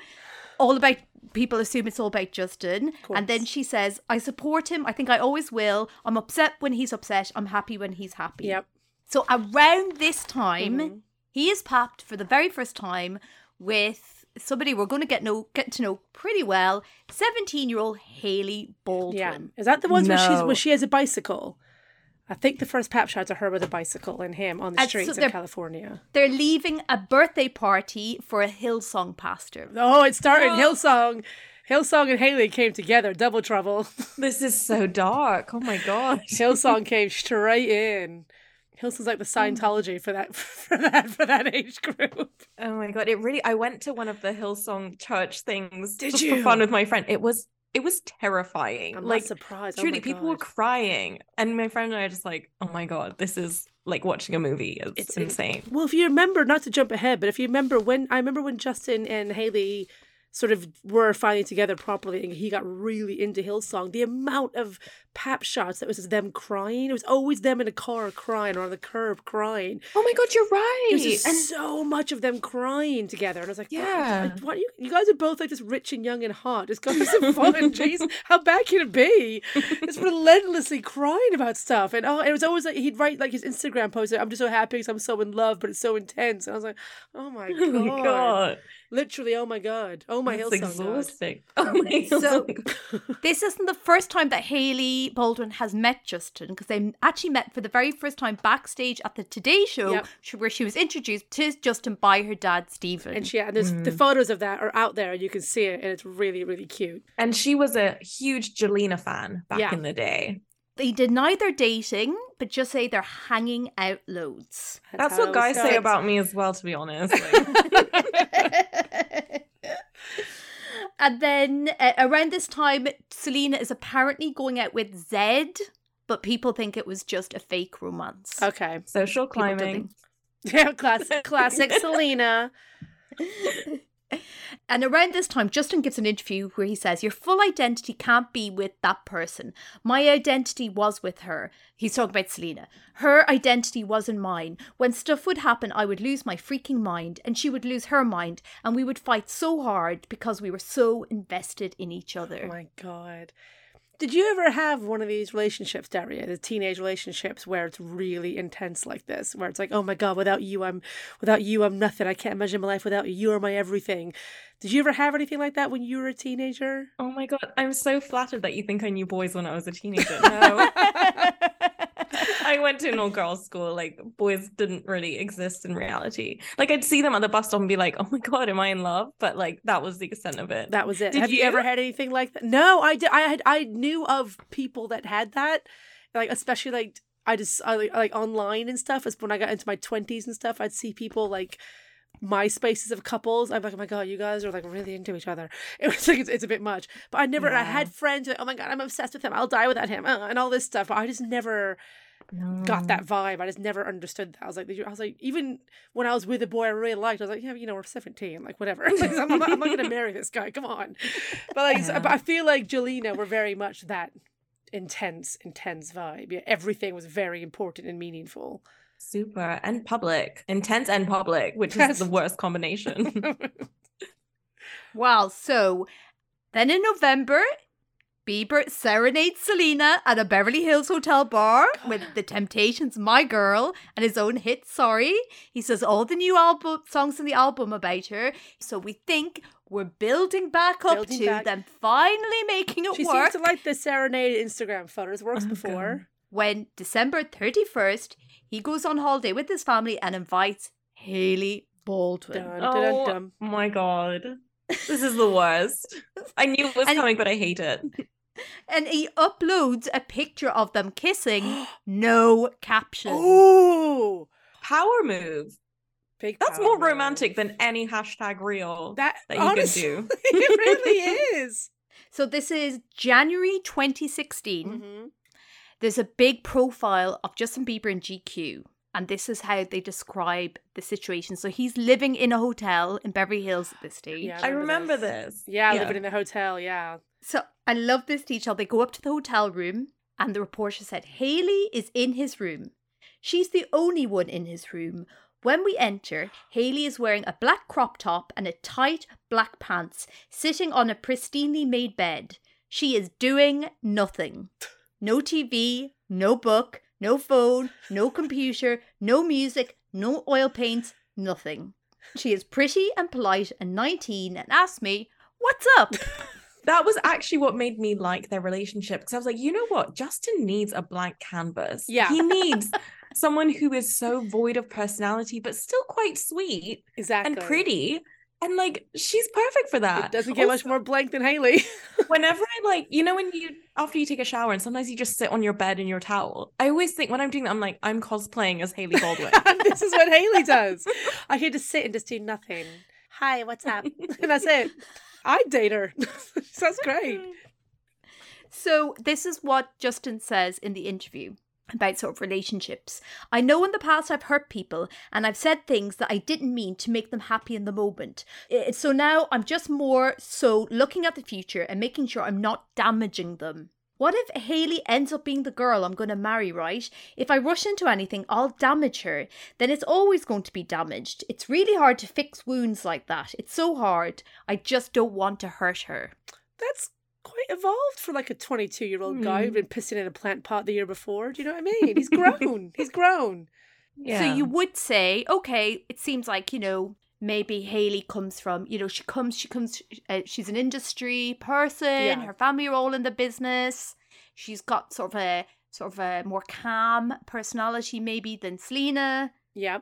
all about... People assume it's all about Justin. And then she says, I support him. I think I always will. I'm upset when he's upset. I'm happy when he's happy. Yep. So around this time, he is papped for the very first time with somebody we're going to get to know pretty well, 17-year-old Hailey Baldwin. Yeah. Is that the ones where she has a bicycle? I think the first pap shots of her with a bicycle and him on the streets of California. They're leaving a birthday party for a Hillsong pastor. Oh, it started Hillsong. Hillsong and Hailey came together. Double trouble. This is so dark. Oh my gosh. Hillsong came straight in. Hillsong's like the Scientology for that age group. Oh my God! It really. I went to one of the Hillsong church things. Did you? For fun with my friend. It was terrifying. I'm not surprised. Truly, people were crying. And my friend and I are just like, oh my God, this is like watching a movie. It's insane. Well, if you remember, not to jump ahead, but if you remember when Justin and Hailey sort of were finally together properly and he got really into Hillsong, the amount of pap shots that was just them crying. It was always them in a car crying or on the curb crying. Oh my God, you're right. It was just so much of them crying together. And I was like, yeah. Why you guys are both like just rich and young and hot. Just go have some fun. Jeez, how bad can it be? Just relentlessly crying about stuff. And it was always like he'd write like his Instagram post, I'm just so happy because I'm so in love, but it's so intense. And I was like, oh my God. Literally, oh my God. Oh my Hillsong. Exhausting. Oh my so, this isn't the first time that Hailey Baldwin has met Justin, because they actually met for the very first time backstage at the Today Show, where she was introduced to Justin by her dad, Stephen. And the photos of that are out there, and you can see it, and it's really, really cute. And she was a huge Jelena fan back in the day. They deny they're dating, but just say they're hanging out loads. That's what guys say about me as well, to be honest. Like. And then around this time, Selena is apparently going out with Zed, but people think it was just a fake romance. Okay. Social climbing. Yeah, classic Selena. And around this time, Justin gives an interview where he says, your full identity can't be with that person. My identity was with her. He's talking about Selena. Her identity wasn't mine. When stuff would happen, I would lose my freaking mind and she would lose her mind. And we would fight so hard because we were so invested in each other. Oh my God. Did you ever have one of these relationships, Daria, the teenage relationships where it's really intense like this, where it's like, oh my God, without you, I'm nothing. I can't imagine my life without you. You are my everything. Did you ever have anything like that when you were a teenager? Oh my God, I'm so flattered that you think I knew boys when I was a teenager. No. I went to an all-girls school, like, boys didn't really exist in reality. Like, I'd see them at the bus stop and be like, oh my god, am I in love? But like, that was the extent of it. That was it. Have you ever had anything like that? No, I did. I knew of people that had that, like, especially like I online and stuff. It's when I got into my 20s and stuff, I'd see people like MySpaces of couples. I'm like, oh my god, you guys are like really into each other. It was like, it's a bit much. But I never, yeah. I had friends like, oh my god, I'm obsessed with him, I'll die without him, and all this stuff. But I just never got that vibe. I just never understood that. I was like, even when I was with a boy I really liked, I was like, yeah, you know, we're 17, like, whatever. Like, I'm not gonna marry this guy, come on. But like, yeah. So, but I feel like Jelena were very much that intense vibe. Yeah, everything was very important and meaningful. Super. And public. Intense and public, which is the worst combination. Well, so then in November, Bieber serenades Selena at a Beverly Hills hotel bar with The Temptations' My Girl and his own hit, Sorry. He says all the new songs in the album about her. So we think we're building back up to them finally making it work. She seems to like the serenade Instagram photos. Works before. When December 31st, he goes on holiday with his family and invites Hailey Baldwin. Dun. Oh my god. This is the worst. I knew it was coming, but I hate it. And he uploads a picture of them kissing, no caption. Oh, power move. Big That's power more move. Romantic than any hashtag reel that you honestly, can do. It really is. So this is January 2016. Mm-hmm. There's a big profile of Justin Bieber in GQ, and this is how they describe the situation. So he's living in a hotel in Beverly Hills at this stage. Yeah, I remember this. Yeah, living in the hotel, yeah. So I love this detail. They go up to the hotel room, and the reporter said, Hailey is in his room. She's the only one in his room. When we enter, Hailey is wearing a black crop top and a tight black pants, sitting on a pristinely made bed. She is doing nothing. No TV, no book, no phone, no computer, no music, no oil paints, nothing. She is pretty and polite and 19 and asked me, what's up? That was actually what made me like their relationship. Because I was like, you know what? Justin needs a blank canvas. Yeah. He needs someone who is so void of personality, but still quite sweet. Exactly. And pretty. And, like, she's perfect for that. It doesn't get much more blank than Hailey. Whenever I, like, you know, after you take a shower and sometimes you just sit on your bed in your towel, I always think when I'm doing that, I'm like, I'm cosplaying as Hailey Baldwin. This is what Hailey does. I can just sit and just do nothing. Hi, what's up? And that's it. I'd date her. Sounds great. So this is what Justin says in the interview about sort of relationships. I know in the past I've hurt people and I've said things that I didn't mean to make them happy in the moment. So now I'm just more so looking at the future and making sure I'm not damaging them. What if Hailey ends up being the girl I'm going to marry, right? If I rush into anything, I'll damage her. Then it's always going to be damaged. It's really hard to fix wounds like that. It's so hard. I just don't want to hurt her. That's quite evolved for like a 22-year-old guy who'd been pissing in a plant pot the year before. Do you know what I mean? He's grown. Yeah. So you would say, okay, it seems like, you know, maybe Hailey comes from, you know, she comes, she's an industry person. Yeah. Her family are all in the business. She's got sort of a more calm personality maybe than Selena. Yeah.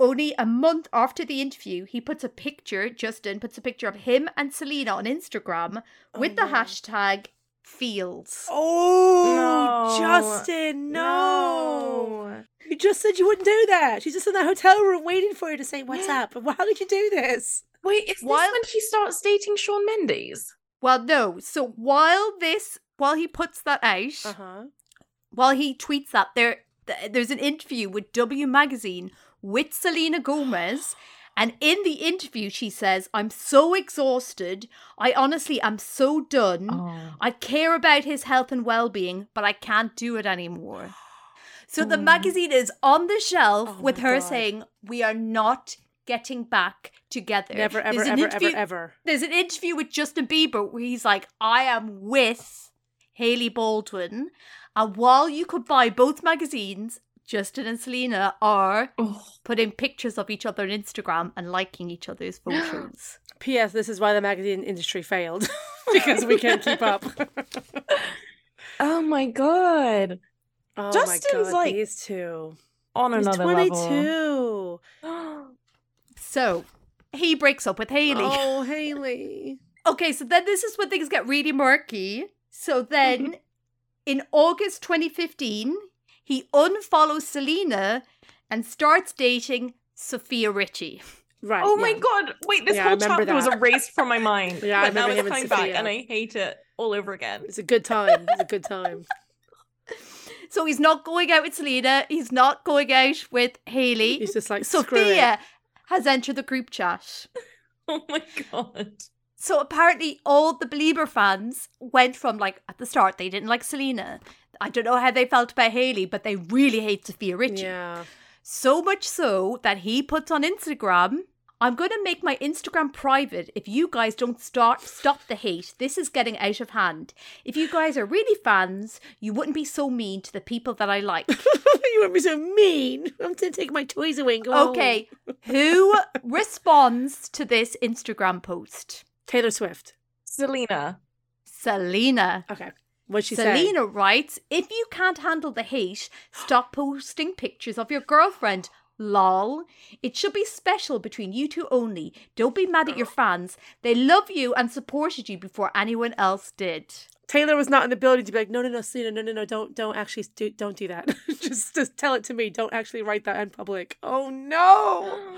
Only a month after the interview, Justin puts a picture of him and Selena on Instagram with the hashtag feels. Oh, no. Justin, no. You just said you wouldn't do that. She's just in the hotel room waiting for you to say, what's up? How did you do this? Wait, is this when she starts dating Shawn Mendes? Well, no. So while he puts that out, while he tweets that, there's an interview with W Magazine with Selena Gomez, and in the interview she says, I'm so exhausted, I honestly am so done. I care about his health and well-being, but I can't do it anymore. So the magazine is on the shelf with her saying, we are not getting back together. Never, ever. There's an interview with Justin Bieber where he's like, I am with Hailey Baldwin, and while you could buy both magazines, Justin and Selena are putting pictures of each other on Instagram and liking each other's photos. P.S. This is why the magazine industry failed. Because we can't keep up. Oh my god. Oh, Justin's my God, like these two on another 22. Level. 22. So he breaks up with Hailey. Oh, Hailey. Okay, so then this is when things get really murky. So then in August 2015, he unfollows Selena and starts dating Sophia Richie. Right. Oh, my God. Wait, this whole chapter was erased from my mind. Yeah, but I remember now it's coming back and I hate it all over again. It's a good time. It's a good time. So he's not going out with Selena. He's not going out with Hailey. He's just like, Sophia has entered the group chat. Oh, my God. So apparently all the Belieber fans went from, like, at the start, they didn't like Selena. I don't know how they felt about Hailey, but they really hate Sophia Richie. Yeah. So much so that he puts on Instagram, I'm going to make my Instagram private if you guys don't stop the hate. This is getting out of hand. If you guys are really fans, you wouldn't be so mean to the people that I like. You wouldn't be so mean. I'm going to take my toys away and go okay, home. Who responds to this Instagram post? Taylor Swift. Selena. Okay. What'd she say? Selena writes, if you can't handle the hate, stop posting pictures of your girlfriend. Lol. It should be special between you two only. Don't be mad at your fans. They love you and supported you before anyone else did. Taylor was not in the ability to be like, no, Selena, no, don't do that. just tell it to me. Don't actually write that in public. Oh, no.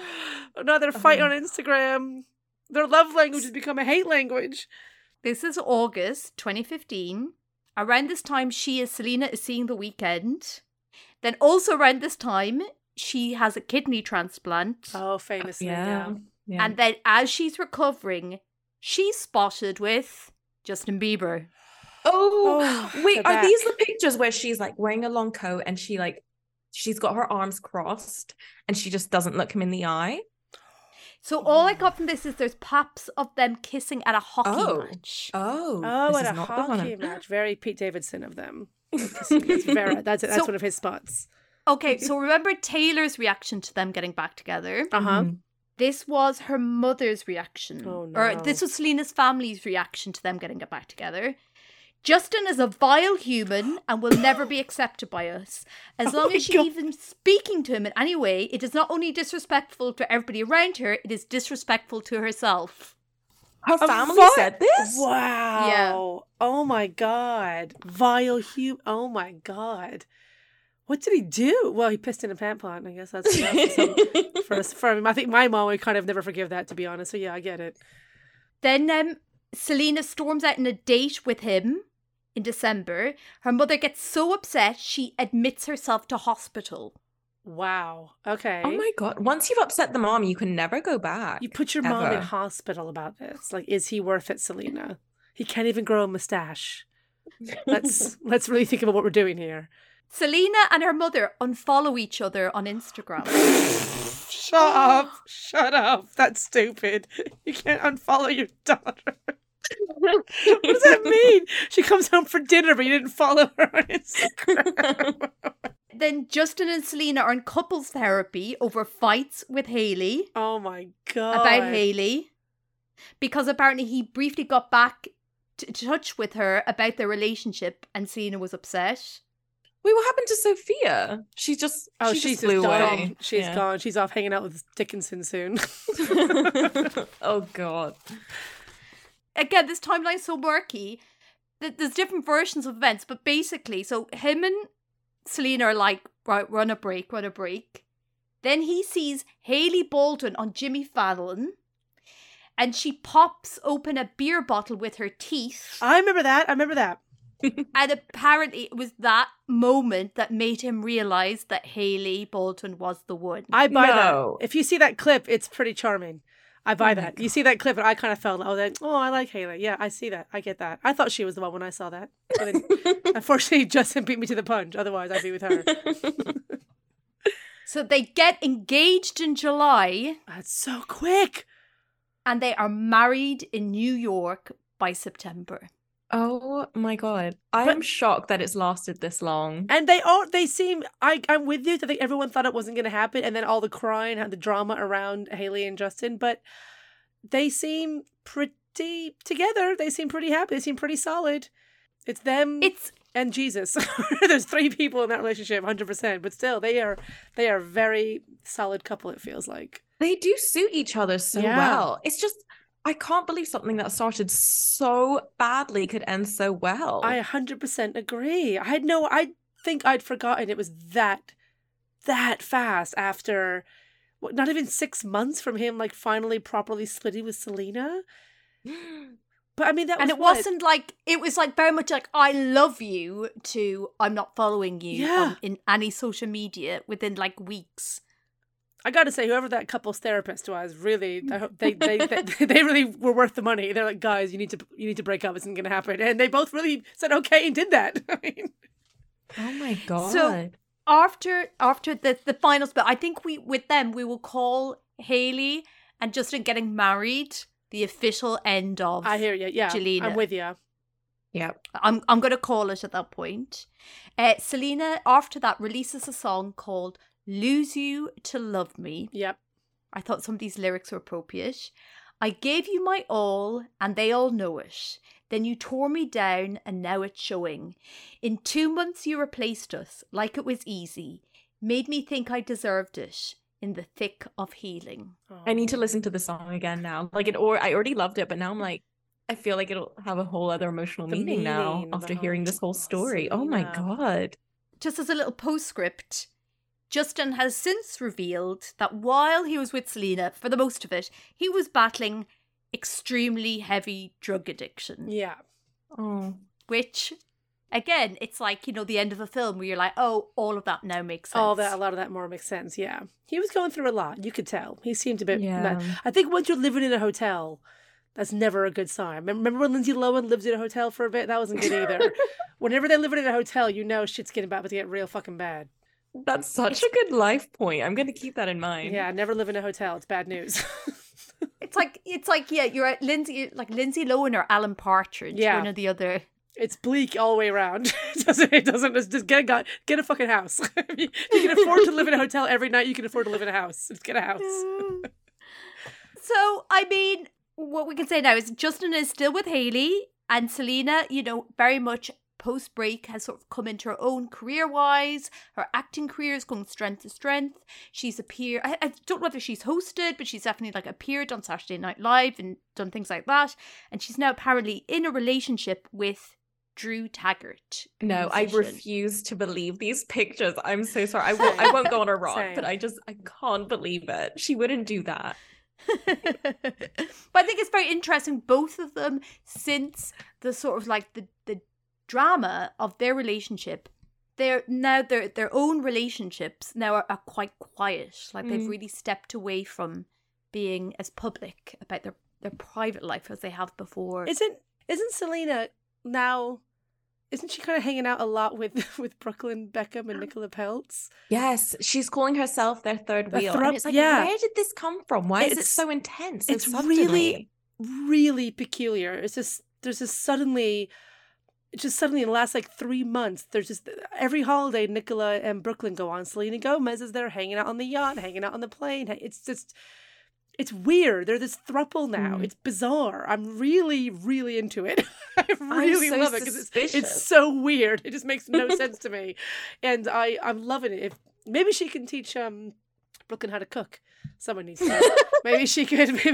Another fight on Instagram. Their love language has become a hate language. This is August 2015. Around this time, Selena is seeing The Weeknd. Then also around this time, she has a kidney transplant. Oh, famously, yeah. And then as she's recovering, she's spotted with Justin Bieber. Oh wait, are these the pictures where she's like wearing a long coat and she like, she's got her arms crossed and she just doesn't look him in the eye? So all I got from this is there's pops of them kissing at a hockey match. Oh, at a hockey match. Very Pete Davidson of them. Vera. That's one of his spots. Okay, so remember Taylor's reaction to them getting back together. This was her mother's reaction. Oh, no. Or this was Selena's family's reaction to them getting back together. Justin is a vile human and will never be accepted by us. As long as she's even speaking to him in any way, it is not only disrespectful to everybody around her, it is disrespectful to herself. Her family said this? Wow. Yeah. Oh my God. Vile human. Oh my God. What did he do? Well, he pissed in a pant pot. I guess that's for him. I think my mom would kind of never forgive that, to be honest. So yeah, I get it. Then Selena storms out on a date with him. In December, her mother gets so upset, she admits herself to hospital. Wow. Okay. Oh my God. Once you've upset the mom, you can never go back. You put your mom in hospital about this. Like, is he worth it, Selena? He can't even grow a mustache. Let's really think about what we're doing here. Selena and her mother unfollow each other on Instagram. Shut up. That's stupid. You can't unfollow your daughter. What does that mean? She comes home for dinner, but you didn't follow her on Instagram. Then Justin and Selena are in couples therapy over fights with Hailey. Oh my God. About Hailey. Because apparently he briefly got back to touch with her about their relationship and Selena was upset. Wait, what happened to Sophia? She just flew away. Off. She's gone. She's off hanging out with Dickinson soon. Oh, God. Again, this timeline's so murky. There's different versions of events, but basically, so him and Selena are like, right, run a break. Then he sees Hailey Baldwin on Jimmy Fallon, and she pops open a beer bottle with her teeth. I remember that. And apparently it was that moment that made him realise that Hailey Bolton was the one. I buy that. If you see that clip, it's pretty charming. I buy that. God. You see that clip and I kind of felt like, I like Hailey. Yeah, I see that. I get that. I thought she was the one when I saw that. Unfortunately, Justin beat me to the punch. Otherwise, I'd be with her. So they get engaged in July. That's so quick. And they are married in New York by September. Oh my God. I'm shocked that it's lasted this long. And I'm with you. I think everyone thought it wasn't going to happen. And then all the crying and the drama around Hailey and Justin. But they seem pretty together. They seem pretty happy. They seem pretty solid. It's them. It's and Jesus. There's three people in that relationship, 100%. But still, they are a very solid couple, it feels like. They do suit each other so well. It's just, I can't believe something that started so badly could end so well. I 100% agree. I think I'd forgotten it was that fast after, what, not even 6 months from him, like, finally properly splitting with Selena. But I mean, that was, and it wasn't like, it was like very much like, I love you to I'm not following you in any social media within like weeks. I gotta say, whoever that couple's therapist was, really, I hope they really were worth the money. They're like, guys, you need to break up. It's not gonna happen. And they both really said okay and did that. I mean, oh my god! So after the finals, but I think we will call Hailey and Justin getting married the official end of. I hear you. Yeah, Angelina. I'm with you. Yeah, I'm gonna call it at that point. Selena after that releases a song called Lose You to Love Me. Yep. I thought some of these lyrics were appropriate. I gave you my all and they all know it. Then you tore me down and now it's showing. In 2 months you replaced us like it was easy. Made me think I deserved it in the thick of healing. I need to listen to the song again now. Like I already loved it, but now I'm like, I feel like it'll have a whole other emotional meaning now after hearing this whole story. Oh my God. Just as a little postscript, Justin has since revealed that while he was with Selena, for the most of it, he was battling extremely heavy drug addiction. Yeah. Oh. Which, again, it's like, you know, the end of a film where you're like, oh, all of that now makes sense. A lot of that more makes sense, yeah. He was going through a lot, you could tell. He seemed a bit mad. I think once you're living in a hotel, that's never a good sign. Remember when Lindsay Lohan lived in a hotel for a bit? That wasn't good either. Whenever they're living in a hotel, you know shit's getting about to get real fucking bad. That's such a good life point. I'm going to keep that in mind. Yeah, never live in a hotel. It's bad news. It's like yeah, you're at Lindsay Lohan or Alan Partridge, one or the other. It's bleak all the way around. It doesn't just get a fucking house. You can afford to live in a hotel every night. You can afford to live in a house. Just get a house. So, I mean, what we can say now is Justin is still with Hailey and Selena, you know, very much post-break has sort of come into her own career-wise. Her acting career is going strength to strength. She's appeared, I don't know whether she's hosted, but she's definitely like appeared on Saturday Night Live and done things like that. And she's now apparently in a relationship with Drew Taggart. No, I refuse to believe these pictures. I'm so sorry. I won't go on a rant, but I can't believe it. She wouldn't do that. But I think it's very interesting, both of them, since the sort of like the drama of their relationship, their own relationships now are quite quiet. Like they've really stepped away from being as public about their private life as they have before. Isn't Selena now? Isn't she kind of hanging out a lot with Brooklyn Beckham and Nicola Peltz? Yes, she's calling herself their third wheel. And it's like, where did this come from? Why is it so intense? It's really, really peculiar. It's just suddenly in the last like 3 months, there's just every holiday Nicola and Brooklyn go on. Selena Gomez is there hanging out on the yacht, hanging out on the plane. It's weird. They're this throuple now. It's bizarre. I'm really, really into it. I love it because it's so weird. It just makes no sense to me. And I'm loving it. Maybe she can teach Brooklyn how to cook. Someone needs to. Maybe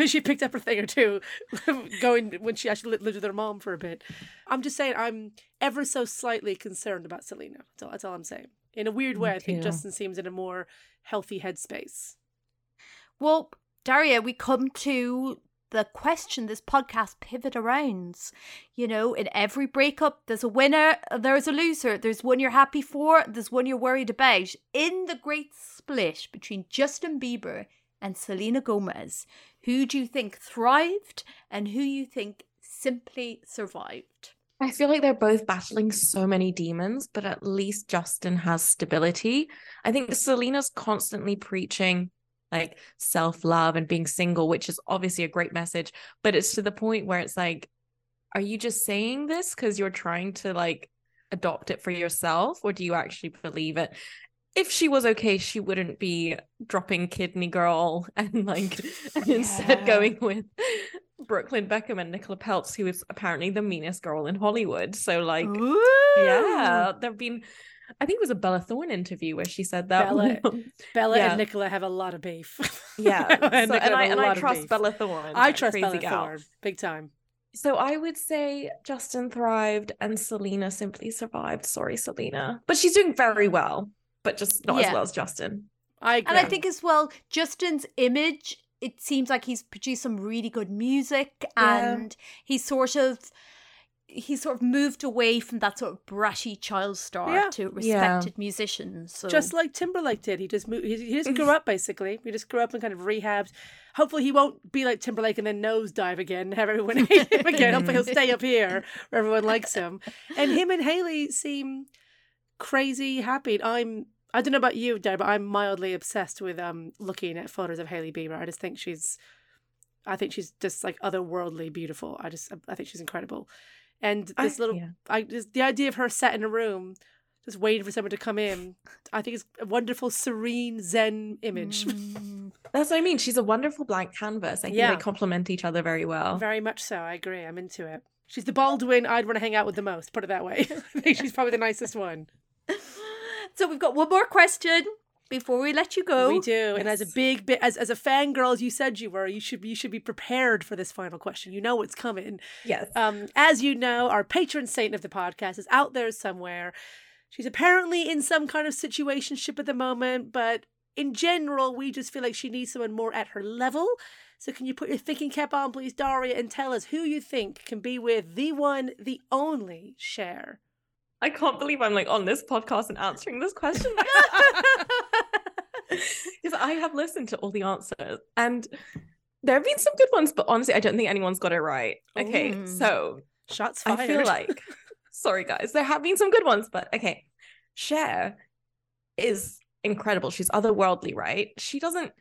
she picked up her thing or two going when she actually lived with her mom for a bit. I'm just saying I'm ever so slightly concerned about Selena. That's all I'm saying. In a weird way, I think Justin seems in a more healthy headspace. Well, Daria, we come to the question this podcast pivot around. You know, in every breakup, there's a winner, there's a loser. There's one you're happy for, there's one you're worried about. In the great split between Justin Bieber and Selena Gomez, who do you think thrived and who you think simply survived? I feel like they're both battling so many demons, but at least Justin has stability. I think Selena's constantly preaching like self-love and being single, which is obviously a great message, but it's to the point where it's like, are you just saying this because you're trying to like adopt it for yourself, or do you actually believe it? If she was okay, she wouldn't be dropping Kidney Girl and instead going with Brooklyn Beckham and Nicola Peltz, who is apparently the meanest girl in Hollywood. So, like, ooh. Yeah, there have been, I think it was a Bella Thorne interview where she said that. Bella yeah. and Nicola have a lot of beef. Yeah. and, so, and I trust Bella Thorne. I trust Bella Thorne. Big time. So I would say Justin thrived and Selena simply survived. Sorry, Selena. But she's doing very well, but just not as well as Justin. I agree. And I think as well, Justin's image, it seems like he's produced some really good music and he sort of moved away from that sort of bratty child star to respected musicians. So. Just like Timberlake did. He just grew up, basically. He just grew up and kind of rehabbed. Hopefully he won't be like Timberlake and then nosedive again and have everyone hate him again. Hopefully he'll stay up here where everyone likes him. And him and Hailey seem crazy happy. I don't know about you, Deb, but I'm mildly obsessed with looking at photos of Hailey Bieber. I just think she's just like otherworldly beautiful. I think she's incredible. And this the idea of her sat in a room just waiting for someone to come in, I think it's a wonderful, serene, zen image. That's what I mean. She's a wonderful blank canvas. I think they complement each other very well. Very much so. I agree. I'm into it. She's the Baldwin I'd want to hang out with the most, put it that way. I think she's probably the nicest one. So we've got one more question before we let you go. We do. Yes. And as a big bit, as a fangirl, as you said you were, you should be prepared for this final question. You know what's coming. Yes. As you know, our patron saint of the podcast is out there somewhere. She's apparently in some kind of situationship at the moment, but in general, we just feel like she needs someone more at her level. So can you put your thinking cap on, please, Daria, and tell us who you think can be with the one, the only Cher? I can't believe I'm like on this podcast and answering this question. Because I have listened to all the answers and there have been some good ones, but honestly, I don't think anyone's got it right. Okay, so shots fired. I feel like, sorry guys, there have been some good ones, but okay. Cher is incredible. She's otherworldly, right? She doesn't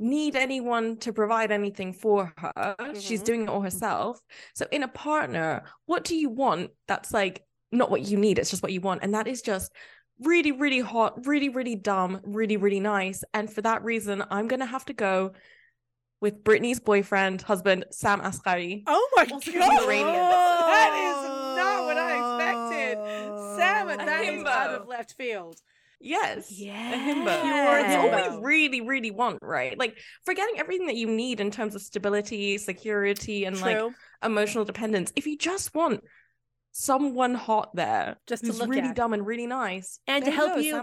need anyone to provide anything for her. Mm-hmm. She's doing it all herself. So in a partner, what do you want that's like, not what you need, it's just what you want. And that is just really, really hot, really, really dumb, really, really nice. And for that reason, I'm going to have to go with Britney's boyfriend, husband, Sam Asghari. Oh my God. That is not what I expected. Sam, that is out of left field. Yes. Yeah. It's all we really, really want, right? Like forgetting everything that you need in terms of stability, security, and like emotional dependence. If you just want someone hot there, just to look really at. Dumb and really nice, and there to help you.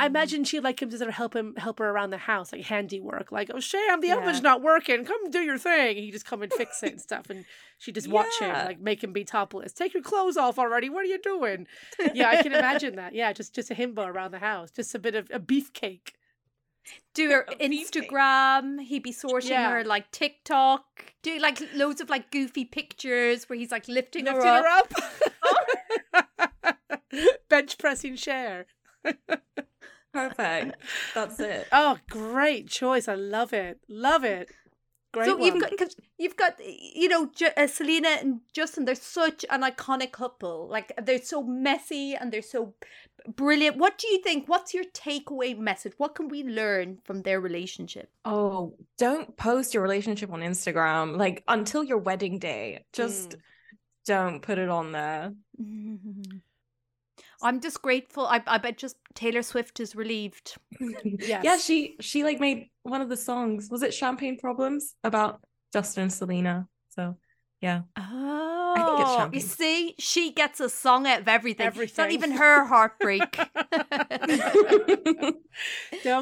I imagine she like him to sort of help her around the house, like handiwork. Like, oh, Sham, the oven's not working. Come do your thing. He just come and fix it and stuff, and she just watch him, like make him be topless. Take your clothes off already. What are you doing? Yeah, I can imagine that. Yeah, just a himbo around the house, just a bit of a beefcake. Do her Instagram. He'd be sorting her like TikTok. Do like loads of like goofy pictures where he's like lifting her up. Bench pressing Cher. Perfect. That's it. Oh, great choice. I love it. Love it. Great. So you've got Selena and Justin. They're such an iconic couple. Like they're so messy and they're so brilliant. What do you think? What's your takeaway message? What can we learn from their relationship? Oh, don't post your relationship on Instagram. Like until your wedding day, just don't put it on there. I'm just grateful. I bet just Taylor Swift is relieved. Yes. Yeah, she like made one of the songs. Was it Champagne Problems about Justin and Selena? So yeah. Oh, I think it's Champagne. You see, she gets a song out of everything. It's not even her heartbreak. Don't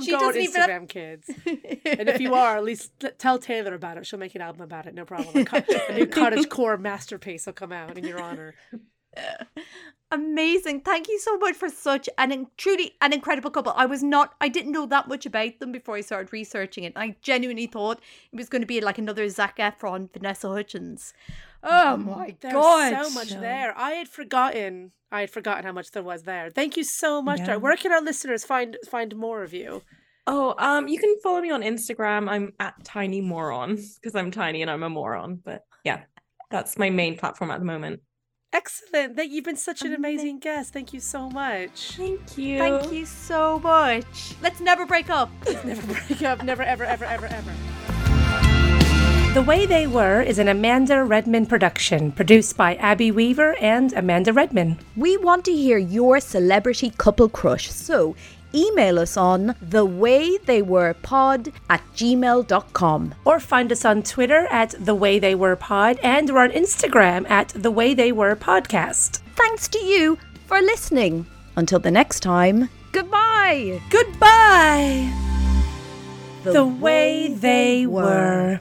go on Instagram, kids. And if you are, at least tell Taylor about it. She'll make an album about it. No problem. A new cottagecore masterpiece will come out in your honor. Amazing. Thank you so much for such truly an incredible couple. I didn't know that much about them before I started researching it. I genuinely thought it was going to be like another Zac Efron, Vanessa Hudgens. Oh my God. There's so much there. I had forgotten how much there was there. Thank you so much. Yeah. Where can our listeners find more of you? Oh, you can follow me on Instagram. I'm at Tiny Moron because I'm tiny and I'm a moron. But yeah, that's my main platform at the moment. Excellent. You've been such an amazing guest. Thank you so much. Thank you. Thank you so much. Let's never break up. Never break up. Never, ever, ever, ever, ever. The Way They Were is an Amanda Redman production, produced by Abby Weaver and Amanda Redman. We want to hear your celebrity couple crush, so email us on thewaytheywerepod@gmail.com. Or find us on Twitter at thewaytheywerepod and or on Instagram at thewaytheywerepodcast. Thanks to you for listening. Until the next time, goodbye. Goodbye. The way they were.